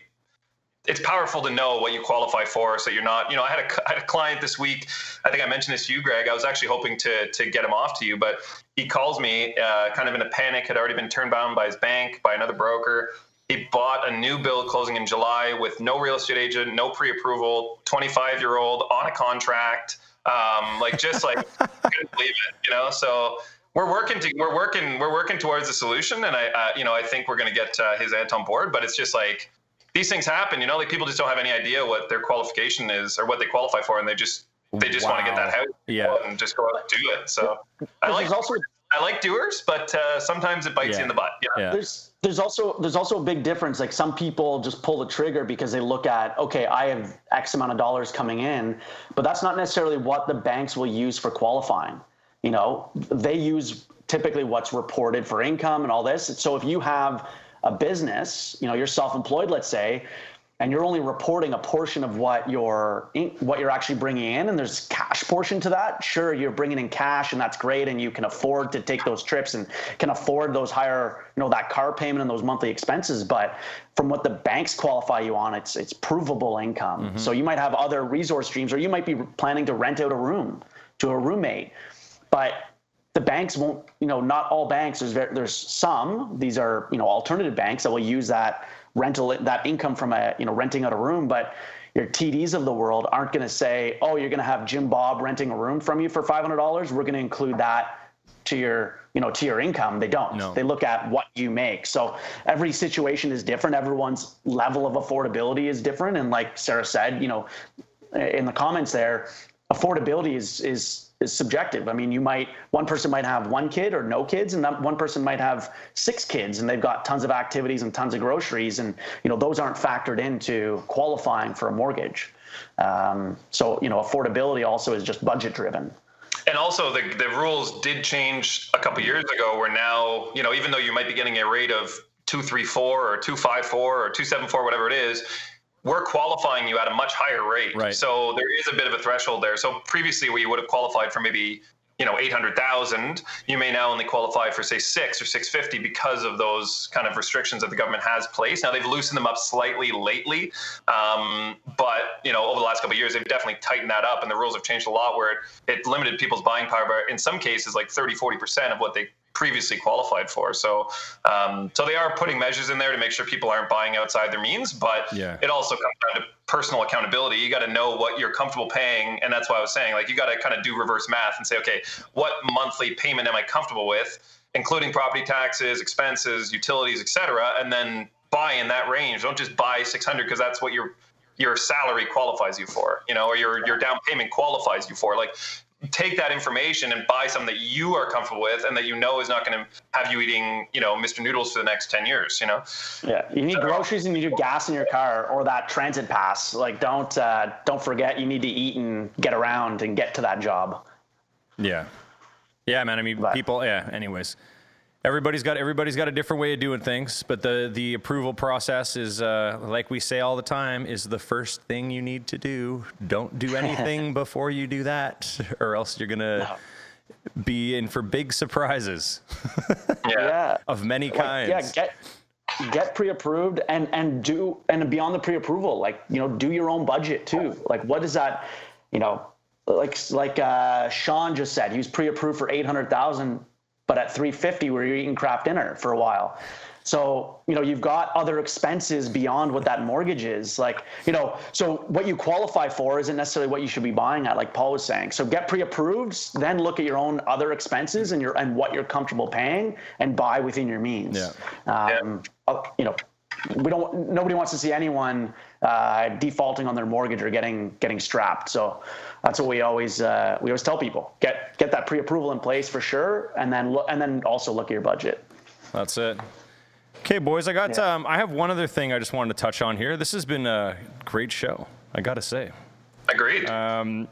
it's powerful to know what you qualify for, so you're not, you know, I had a, I had a client this week. I think I mentioned this to you, Greg. I was actually hoping to to get him off to you, but he calls me uh, kind of in a panic, had already been turned down by his bank, by another broker. He bought a new build closing in July with no real estate agent, no pre-approval, twenty-five-year-old on a contract. Um, like, just like, I couldn't believe it, you know? So we're working to, we're working, we're working towards a solution. And I, uh, you know, I think we're going to get uh, his aunt on board, but it's just like, these things happen, you know, like people just don't have any idea what their qualification is or what they qualify for. And they just, they just wow. want to get that house yeah. and just go out and do it. So I like, also, I like doers, but uh, sometimes it bites yeah. you in the butt. Yeah. yeah. There's, there's also, there's also a big difference. Like, some people just pull the trigger because they look at, okay, I have X amount of dollars coming in, but that's not necessarily what the banks will use for qualifying. You know, they use typically what's reported for income and all this. So if you have a business, you know, you're self-employed, let's say, and you're only reporting a portion of what you're what you're actually bringing in, and there's cash portion to that, sure, you're bringing in cash and that's great, and you can afford to take those trips and can afford those higher, you know, that car payment and those monthly expenses. But from what the banks qualify you on, it's it's provable income. Mm-hmm. So you might have other resource streams, or you might be planning to rent out a room to a roommate, but the banks won't, you know, not all banks, there's, there's some, these are, you know, alternative banks that will use that rental, that income from a, you know, renting out a room, but your T Ds of the world aren't going to say, oh, you're going to have Jim Bob renting a room from you for five hundred dollars. We're going to include that to your, you know, to your income. They don't, no. They look at what you make. So every situation is different. Everyone's level of affordability is different. And like Sarah said, you know, in the comments there, affordability is, is, is subjective. I mean, you might, one person might have one kid or no kids, and that one person might have six kids and they've got tons of activities and tons of groceries. And, you know, those aren't factored into qualifying for a mortgage. Um, so, you know, affordability also is just budget driven. And also the, the rules did change a couple of years ago where now, you know, even though you might be getting a rate of two three four or two five four or two seven four, whatever it is, we're qualifying you at a much higher rate. Right. So there is a bit of a threshold there. So previously we would have qualified for maybe, you know, eight hundred thousand. You may now only qualify for say six or six fifty because of those kind of restrictions that the government has placed. Now they've loosened them up slightly lately. Um, but, you know, over the last couple of years, they've definitely tightened that up and the rules have changed a lot where it, it limited people's buying power by, in some cases, like thirty, forty percent of what they previously qualified for. So um, so they are putting measures in there to make sure people aren't buying outside their means, but yeah. It also comes down to personal accountability. You got to know what you're comfortable paying. And that's why I was saying, like, you got to kind of do reverse math and say, okay, what monthly payment am I comfortable with, including property taxes, expenses, utilities, et cetera, and then buy in that range. Don't just buy six hundred because that's what your your salary qualifies you for, you know, or your your down payment qualifies you for. Like, take that information and buy something that you are comfortable with and that you know is not going to have you eating, you know, Mister Noodles for the next ten years, you know? Yeah. You need groceries and you need gas in your car or that transit pass. Like, don't, uh, don't forget you need to eat and get around and get to that job. Yeah. Yeah, man. I mean, but. people, yeah. Anyways, everybody's got, everybody's got a different way of doing things, but the, the approval process is, uh, like we say all the time, is the first thing you need to do. Don't do anything before you do that, or else you're going to no. be in for big surprises yeah. of many kinds. Like, yeah, get, get pre-approved and, and do, and beyond the pre-approval, like, you know, do your own budget too. Like, what is that, you know, like, like, uh, Sean just said, he was pre-approved for eight hundred thousand, but at three fifty, we were eating crap dinner for a while. So, you know, you've got other expenses beyond what that mortgage is. Like, you know, so what you qualify for isn't necessarily what you should be buying at, like Paul was saying. So get pre-approved, then look at your own other expenses and your and what you're comfortable paying and buy within your means. Yeah. Um, yeah. You know, we don't. Nobody wants to see anyone uh, defaulting on their mortgage or getting getting strapped. So that's what we always uh, we always tell people: get get that pre-approval in place for sure, and then lo- and then also look at your budget. That's it. Okay, boys. I got. Yeah. Um, I have one other thing I just wanted to touch on here. This has been a great show. I gotta say. Agreed. Um,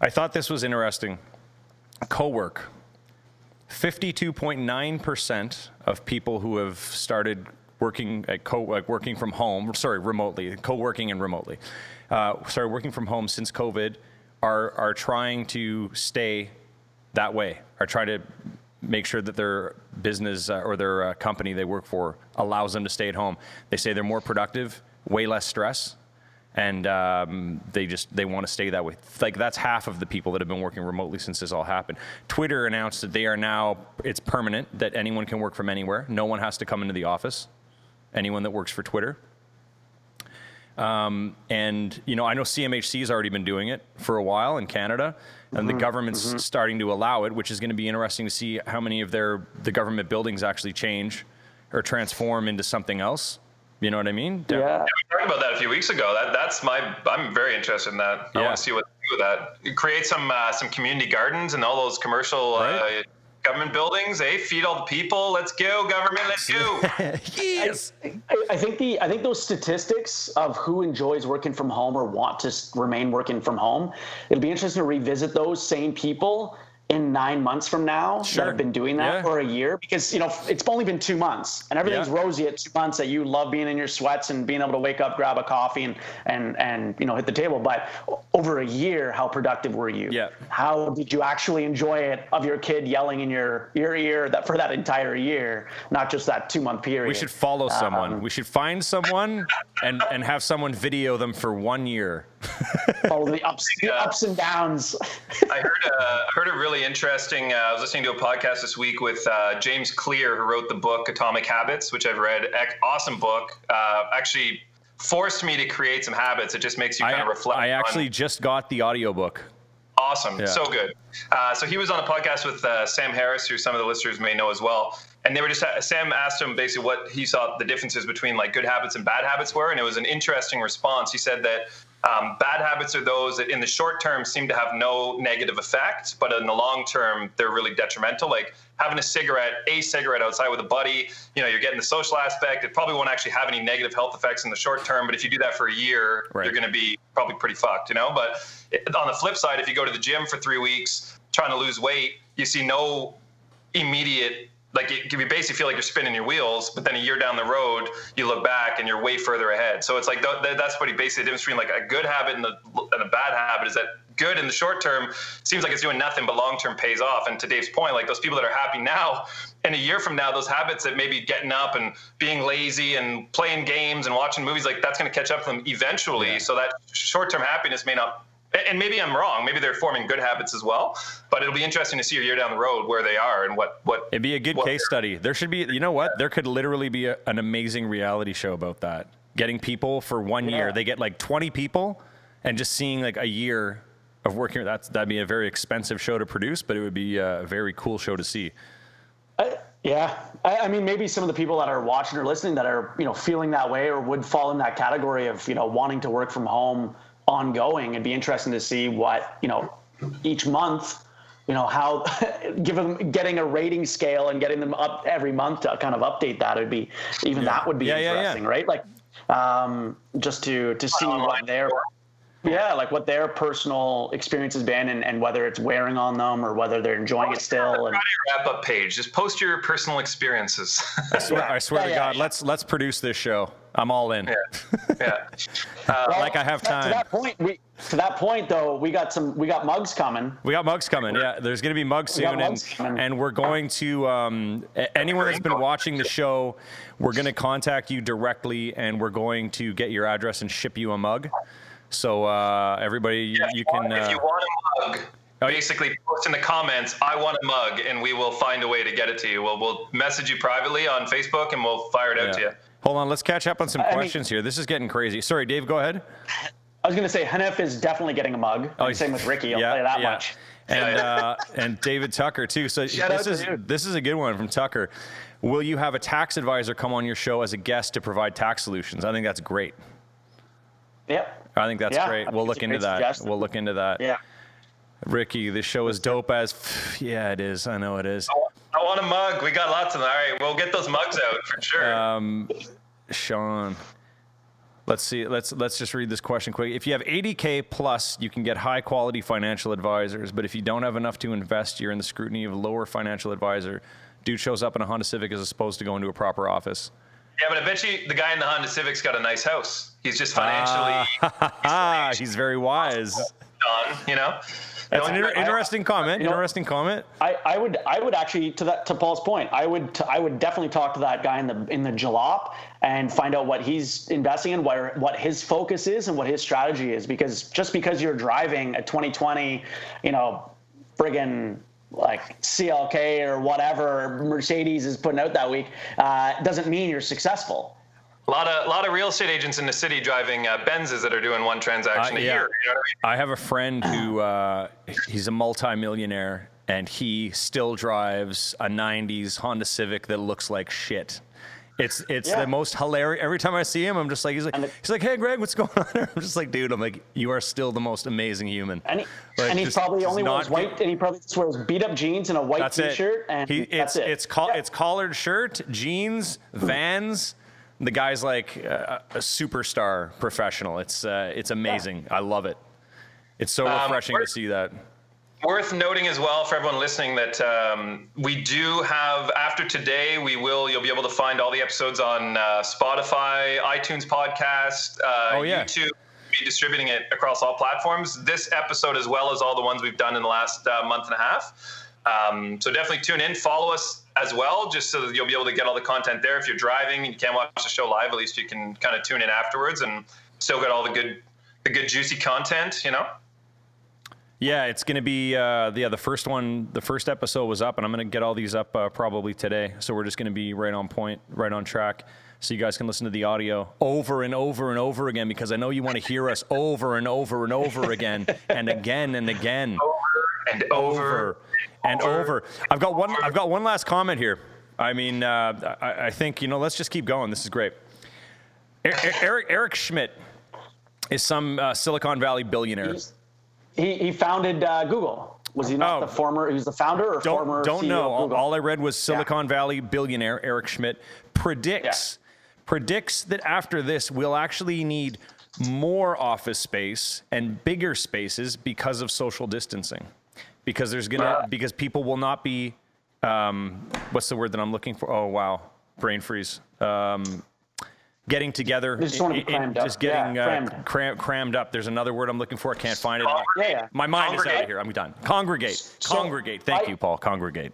I thought this was interesting. Cowork. Fifty-two point nine percent of people who have started working at co like working from home, sorry, remotely, co-working and remotely, uh, sorry, working from home since COVID are, are trying to stay that way, are trying to make sure that their business uh, or their uh, company they work for allows them to stay at home. They say they're more productive, way less stress, and um, they just, they want to stay that way. Like, that's half of the people that have been working remotely since this all happened. Twitter announced that they are now, it's permanent, that anyone can work from anywhere. No one has to come into the office. Anyone that works for Twitter. Um, and, you know, I know C M H C has already been doing it for a while in Canada, and mm-hmm. the government's mm-hmm. starting to allow it, which is going to be interesting to see how many of their the government buildings actually change or transform into something else. You know what I mean? Yeah. yeah we talked about that a few weeks ago. That That's my, I'm very interested in that. I yeah. want to see what they do with that. Create some, uh, some community gardens and all those commercial right. uh, government buildings, eh? Feed all the people. Let's go, government. Let's go. yes. I, I think the I think those statistics of who enjoys working from home or want to remain working from home, it'll be interesting to revisit those same people in nine months from now sure. that have been doing that yeah. for a year, because, you know, it's only been two months and everything's yeah. rosy at two months that you love being in your sweats and being able to wake up, grab a coffee and, and, and, you know, hit the table. But over a year, how productive were you? Yeah. How did you actually enjoy it of your kid yelling in your ear ear that for that entire year, not just that two month period? We should follow someone. Um, we should find someone and, and have someone video them for one year. All the ups, the ups and downs. I heard a, I heard a really interesting, uh, I was listening to a podcast this week with uh, James Clear, who wrote the book Atomic Habits, which I've read. Awesome book. Uh, actually forced me to create some habits. It just makes you kind of reflect. I actually on... just got the audiobook. Awesome. Yeah. So good. Uh, so he was on a podcast with uh, Sam Harris, who some of the listeners may know as well. And they were just, Sam asked him basically what he saw the differences between like good habits and bad habits were. And it was an interesting response. He said that Um, bad habits are those that in the short term seem to have no negative effect, but in the long term, they're really detrimental. Like having a cigarette, a cigarette outside with a buddy, you know, you're getting the social aspect. It probably won't actually have any negative health effects in the short term, but if you do that for a year, right. you're going to be probably pretty fucked, you know? But it, on the flip side, if you go to the gym for three weeks trying to lose weight, you see no immediate, like it, you basically feel like you're spinning your wheels, but then a year down the road, you look back and you're way further ahead. So it's like th- th- that's what he basically the difference between like a good habit and a, and a bad habit is that good in the short term seems like it's doing nothing, but long term pays off. And to Dave's point, like those people that are happy now, in a year from now, those habits that maybe getting up and being lazy and playing games and watching movies, like that's going to catch up to them eventually. Yeah. So that short term happiness may not. And maybe I'm wrong. Maybe they're forming good habits as well. But it'll be interesting to see a year down the road where they are and what. what It'd be a good case study. There should be, you know what? There could literally be a, an amazing reality show about that. Getting people for one yeah. year. They get like twenty people and just seeing like a year of working. That's, that'd be a very expensive show to produce, but it would be a very cool show to see. I- Yeah. I, I mean, maybe some of the people that are watching or listening that are, you know, feeling that way or would fall in that category of, you know, wanting to work from home ongoing. It'd be interesting to see what, you know, each month, you know, how give them getting a rating scale and getting them up every month to kind of update that. It'd be even yeah. that would be yeah, interesting, yeah, yeah. right? Like um, just to, to see what their yeah, like what their personal experience has been and, and whether it's wearing on them or whether they're enjoying it still. And wrap up page. Just post your personal experiences. I swear, yeah. I swear yeah, to God, yeah. let's let's produce this show. I'm all in. Yeah. yeah. Uh, well, like I have time. To that point, we to that point though, we got some we got mugs coming. We got mugs coming. Yeah, there's going to be mugs soon and mugs and we're going to um, anyone that's been watching the show, we're going to contact you directly and we're going to get your address and ship you a mug. So uh, everybody, you, you can. Uh, if you want a mug, basically post in the comments, "I want a mug," and we will find a way to get it to you. We'll we'll message you privately on Facebook, and we'll fire it out yeah. to you. Hold on, let's catch up on some I questions mean, here. This is getting crazy. Sorry, Dave, go ahead. I was going to say Hanif is definitely getting a mug. Oh, same with Ricky. I'll yeah, say that yeah. much. And uh, and David Tucker too. So Shout this is you. this is a good one from Tucker. Will you have a tax advisor come on your show as a guest to provide tax solutions? I think that's great. Yep. I think that's yeah, great. We'll look into that. Suggestion. We'll look into that. Yeah. Ricky, this show is dope as. F- yeah, it is. I know it is. I want a mug. We got lots of them. All right. We'll get those mugs out for sure. Um, Sean, let's see. Let's, let's just read this question quick. If you have eighty K plus, you can get high quality financial advisors, but if you don't have enough to invest, you're in the scrutiny of a lower financial advisor. Dude shows up in a Honda Civic as opposed to going to a proper office. Yeah, but I bet you the guy in the Honda Civic's got a nice house. He's just financially. Ah, uh, he's, he's very wise. Done, you know. That's an inter- interesting I, comment. You know, interesting comment. I, I would I would actually to that to Paul's point. I would t- I would definitely talk to that guy in the in the jalop and find out what he's investing in, where what his focus is and what his strategy is. Because just because you're driving a twenty twenty, you know, friggin'. like C L K or whatever Mercedes is putting out that week uh, doesn't mean you're successful. A lot of a lot of real estate agents in the city driving uh, Benzes that are doing one transaction uh, a yeah. year. You know what I mean? I have a friend who uh, he's a multimillionaire and he still drives a nineties Honda Civic that looks like shit. It's it's yeah. the most hilarious. Every time I see him, I'm just like he's like the, he's like, "Hey, Greg, what's going on?" I'm just like, "Dude, I'm like, you are still the most amazing human." And, he, like, and he's just, probably just only wears white, be- and he probably just wears beat up jeans and a white that's t-shirt. It. And he, that's it's it. it's coll- yeah. it's collared shirt, jeans, Vans. The guy's like uh, a superstar professional. It's uh, it's amazing. Yeah. I love it. It's so refreshing um, to see that. Worth noting as well for everyone listening that um, we do have, after today, we will, you'll be able to find all the episodes on uh, Spotify, iTunes podcast, uh, oh, yeah. YouTube. We'll be distributing it across all platforms. This episode, as well as all the ones we've done in the last uh, month and a half. Um, so definitely tune in, follow us as well, just so that you'll be able to get all the content there. If you're driving and you can't watch the show live, at least you can kind of tune in afterwards and still get all the good, the good juicy content, you know? Yeah, it's going to be, uh, yeah, the first one, the first episode was up, and I'm going to get all these up uh, probably today. So we're just going to be right on point, right on track. So you guys can listen to the audio over and over and over again, because I know you want to hear us over and over and over again and again and again. Over and over, over and over. over. I've got one, I've got one last comment here. I mean, uh, I, I think, you know, let's just keep going. This is great. Eric, Eric Schmidt is some uh, Silicon Valley billionaire. He, he founded uh, Google. Was he not oh, the former? He was the founder or don't, former don't C E O know. Of Google? All I read was Silicon yeah. Valley billionaire Eric Schmidt predicts yeah. predicts that after this we'll actually need more office space and bigger spaces because of social distancing, because there's gonna uh, because people will not be um, what's the word that I'm looking for? Oh wow, brain freeze. Um, Getting together, they just, want to be crammed it, it, up. just getting yeah, uh, crammed. Cram, crammed up. There's another word I'm looking for. I can't find it. Yeah, yeah. My mind Congregate. is out of here. I'm done. Congregate. Congregate. So Thank I, you, Paul. Congregate.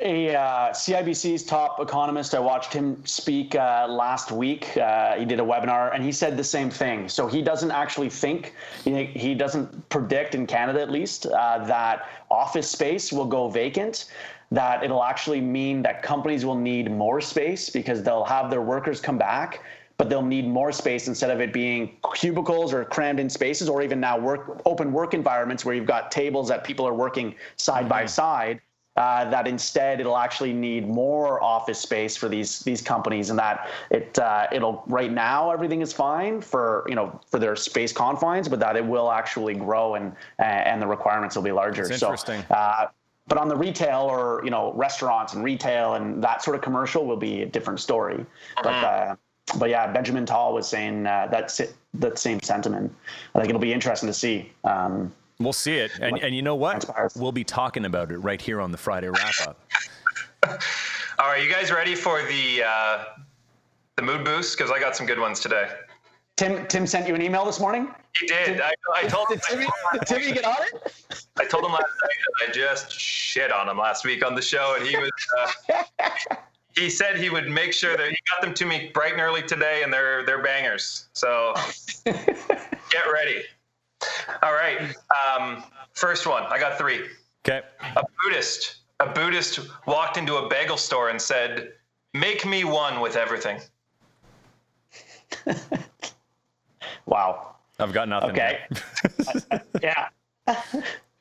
A uh, C I B C's top economist, I watched him speak uh, last week. Uh, he did a webinar, and he said the same thing. So he doesn't actually think, he, he doesn't predict, in Canada at least, uh, that office space will go vacant. That it'll actually mean that companies will need more space because they'll have their workers come back, but they'll need more space instead of it being cubicles or crammed in spaces, or even now work open work environments where you've got tables that people are working side mm-hmm. by side. Uh, that instead it'll actually need more office space for these these companies, and that it uh, it'll right now everything is fine for you know for their space confines, but that it will actually grow and and the requirements will be larger. That's interesting. So, uh, But on the retail or, you know, restaurants and retail and that sort of commercial will be a different story. Mm-hmm. But, uh, but yeah, Benjamin Tall was saying uh, that's it, that same sentiment. I think it'll be interesting to see. Um, we'll see it. And, like, and you know what? Inspires. We'll be talking about it right here on the Friday wrap-up. All right, you guys ready for the uh, the mood boost? Because I got some good ones today. Tim Tim sent you an email this morning? He did. did I, I told him. Did Timmy, did Timmy get on it? I told him last night that I just shit on him last week on the show, and he was. Uh, he said he would make sure that he got them to me bright and early today, and they're they're bangers. So get ready. All right. Um, first one. I got three. Okay. A Buddhist. A Buddhist walked into a bagel store and said, "Make me one with everything." Wow. I've got nothing. Okay. uh, yeah.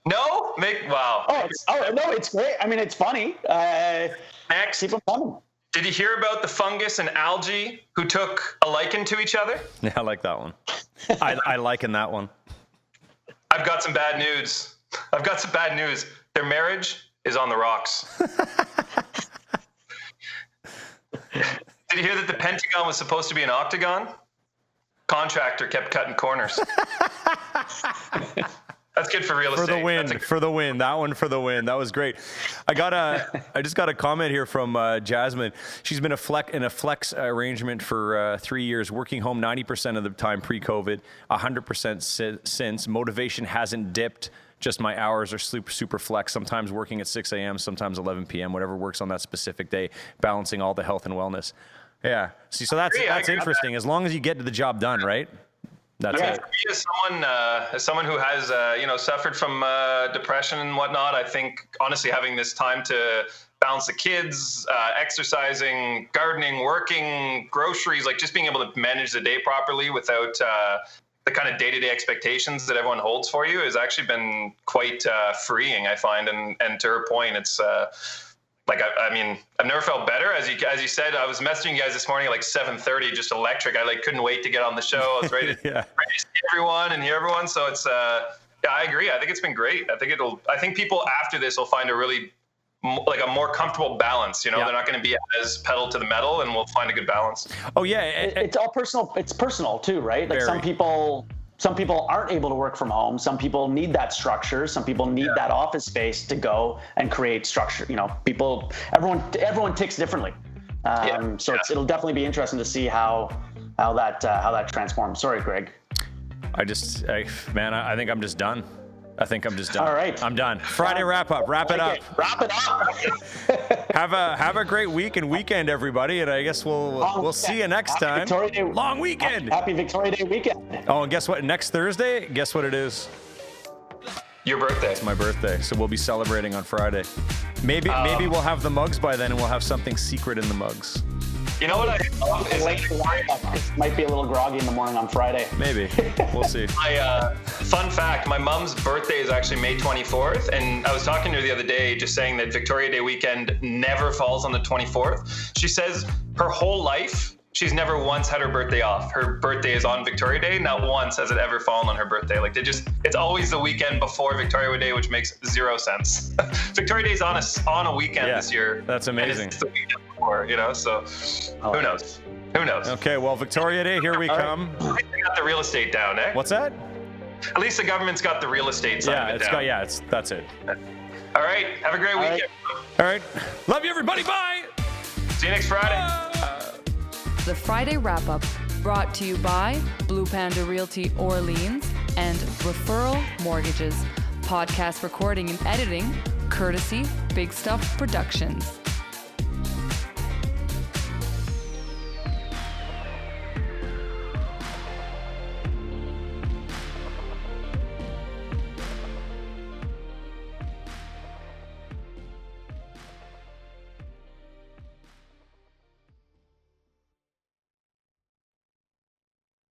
No? Make, wow. Oh, it's, oh, no, it's great. I mean, it's funny. Uh, Next. Keep it funny. Did you hear about the fungus and algae who took a liking to each other? Yeah, I like that one. I, I liken that one. I've got some bad news. I've got some bad news. Their marriage is on the rocks. Did you hear that the Pentagon was supposed to be an octagon? Contractor kept cutting corners. That's good for real estate. For the win, good- for the win. That one for the win. That was great. I got a, I just got a comment here from uh, Jasmine. She's been a flex, in a flex arrangement for uh, three years, working home ninety percent of the time pre-COVID, one hundred percent si- since. Motivation hasn't dipped. Just my hours are super, super flex, sometimes working at six a.m., sometimes eleven p.m., whatever works on that specific day, balancing all the health and wellness. Yeah. See, so that's that's interesting. That. As long as you get the job done, right? That's yeah. it. As someone, uh, as someone who has, uh, you know, suffered from uh, depression and whatnot, I think honestly having this time to balance the kids, uh, exercising, gardening, working, groceries, like just being able to manage the day properly without uh, the kind of day-to-day expectations that everyone holds for you has actually been quite uh, freeing, I find. And and to her point, it's. Uh, Like, I, I mean, I've never felt better. As you as you said, I was messaging you guys this morning at like seven thirty, just electric. I like couldn't wait to get on the show. I was ready to, yeah. ready to see everyone and hear everyone. So it's, uh, yeah, I agree. I think it's been great. I think it'll, I think people after this will find a really, like a more comfortable balance. You know, yeah. they're not going to be as pedal to the metal, and we'll find a good balance. Oh yeah. It, it, it's all personal. It's personal too, right? Like very. Some people... some people aren't able to work from home. Some people need that structure. Some people need yeah. that office space to go and create structure. You know, people, everyone, everyone ticks differently. Um, yeah. So yeah. It's, it'll definitely be interesting to see how, how that, uh, how that transforms. Sorry, Greg. I just, I, man, I, I think I'm just done. I think I'm just done. All right. I'm done. Friday wrap up. Wrap it up. Wrap it up. Have a have a great week and weekend, everybody. And I guess we'll we'll see you next time. Long weekend. Happy Victoria Day weekend. Oh, and guess what? Next Thursday, guess what it is? Your birthday. It's my birthday. So we'll be celebrating on Friday. Maybe um, maybe we'll have the mugs by then, and we'll have something secret in the mugs. You know what I love is late it might be a little groggy in the morning on Friday. Maybe. We'll see. My, uh, fun fact, my mom's birthday is actually May twenty-fourth. And I was talking to her the other day just saying that Victoria Day weekend never falls on the twenty-fourth. She says her whole life, she's never once had her birthday off. Her birthday is on Victoria Day. Not once has it ever fallen on her birthday. Like, they just, it's always the weekend before Victoria Day, which makes zero sense. Victoria Day is on a, on a weekend yeah, this year. That's amazing. And it's the weekend before, you know, so who knows? Who knows? Okay, well, Victoria Day, here we All come. Right. They got the real estate down, eh? What's that? At least the government's got the real estate side yeah, of it it's down. Got, yeah, it's, that's it. All right, have a great All weekend. Right. All right. Love you, everybody. Bye. See you next Friday. Uh, The Friday Wrap-Up, brought to you by Blue Panda Realty Orleans and Referral Mortgages. Podcast recording and editing, courtesy Big Stuff Productions.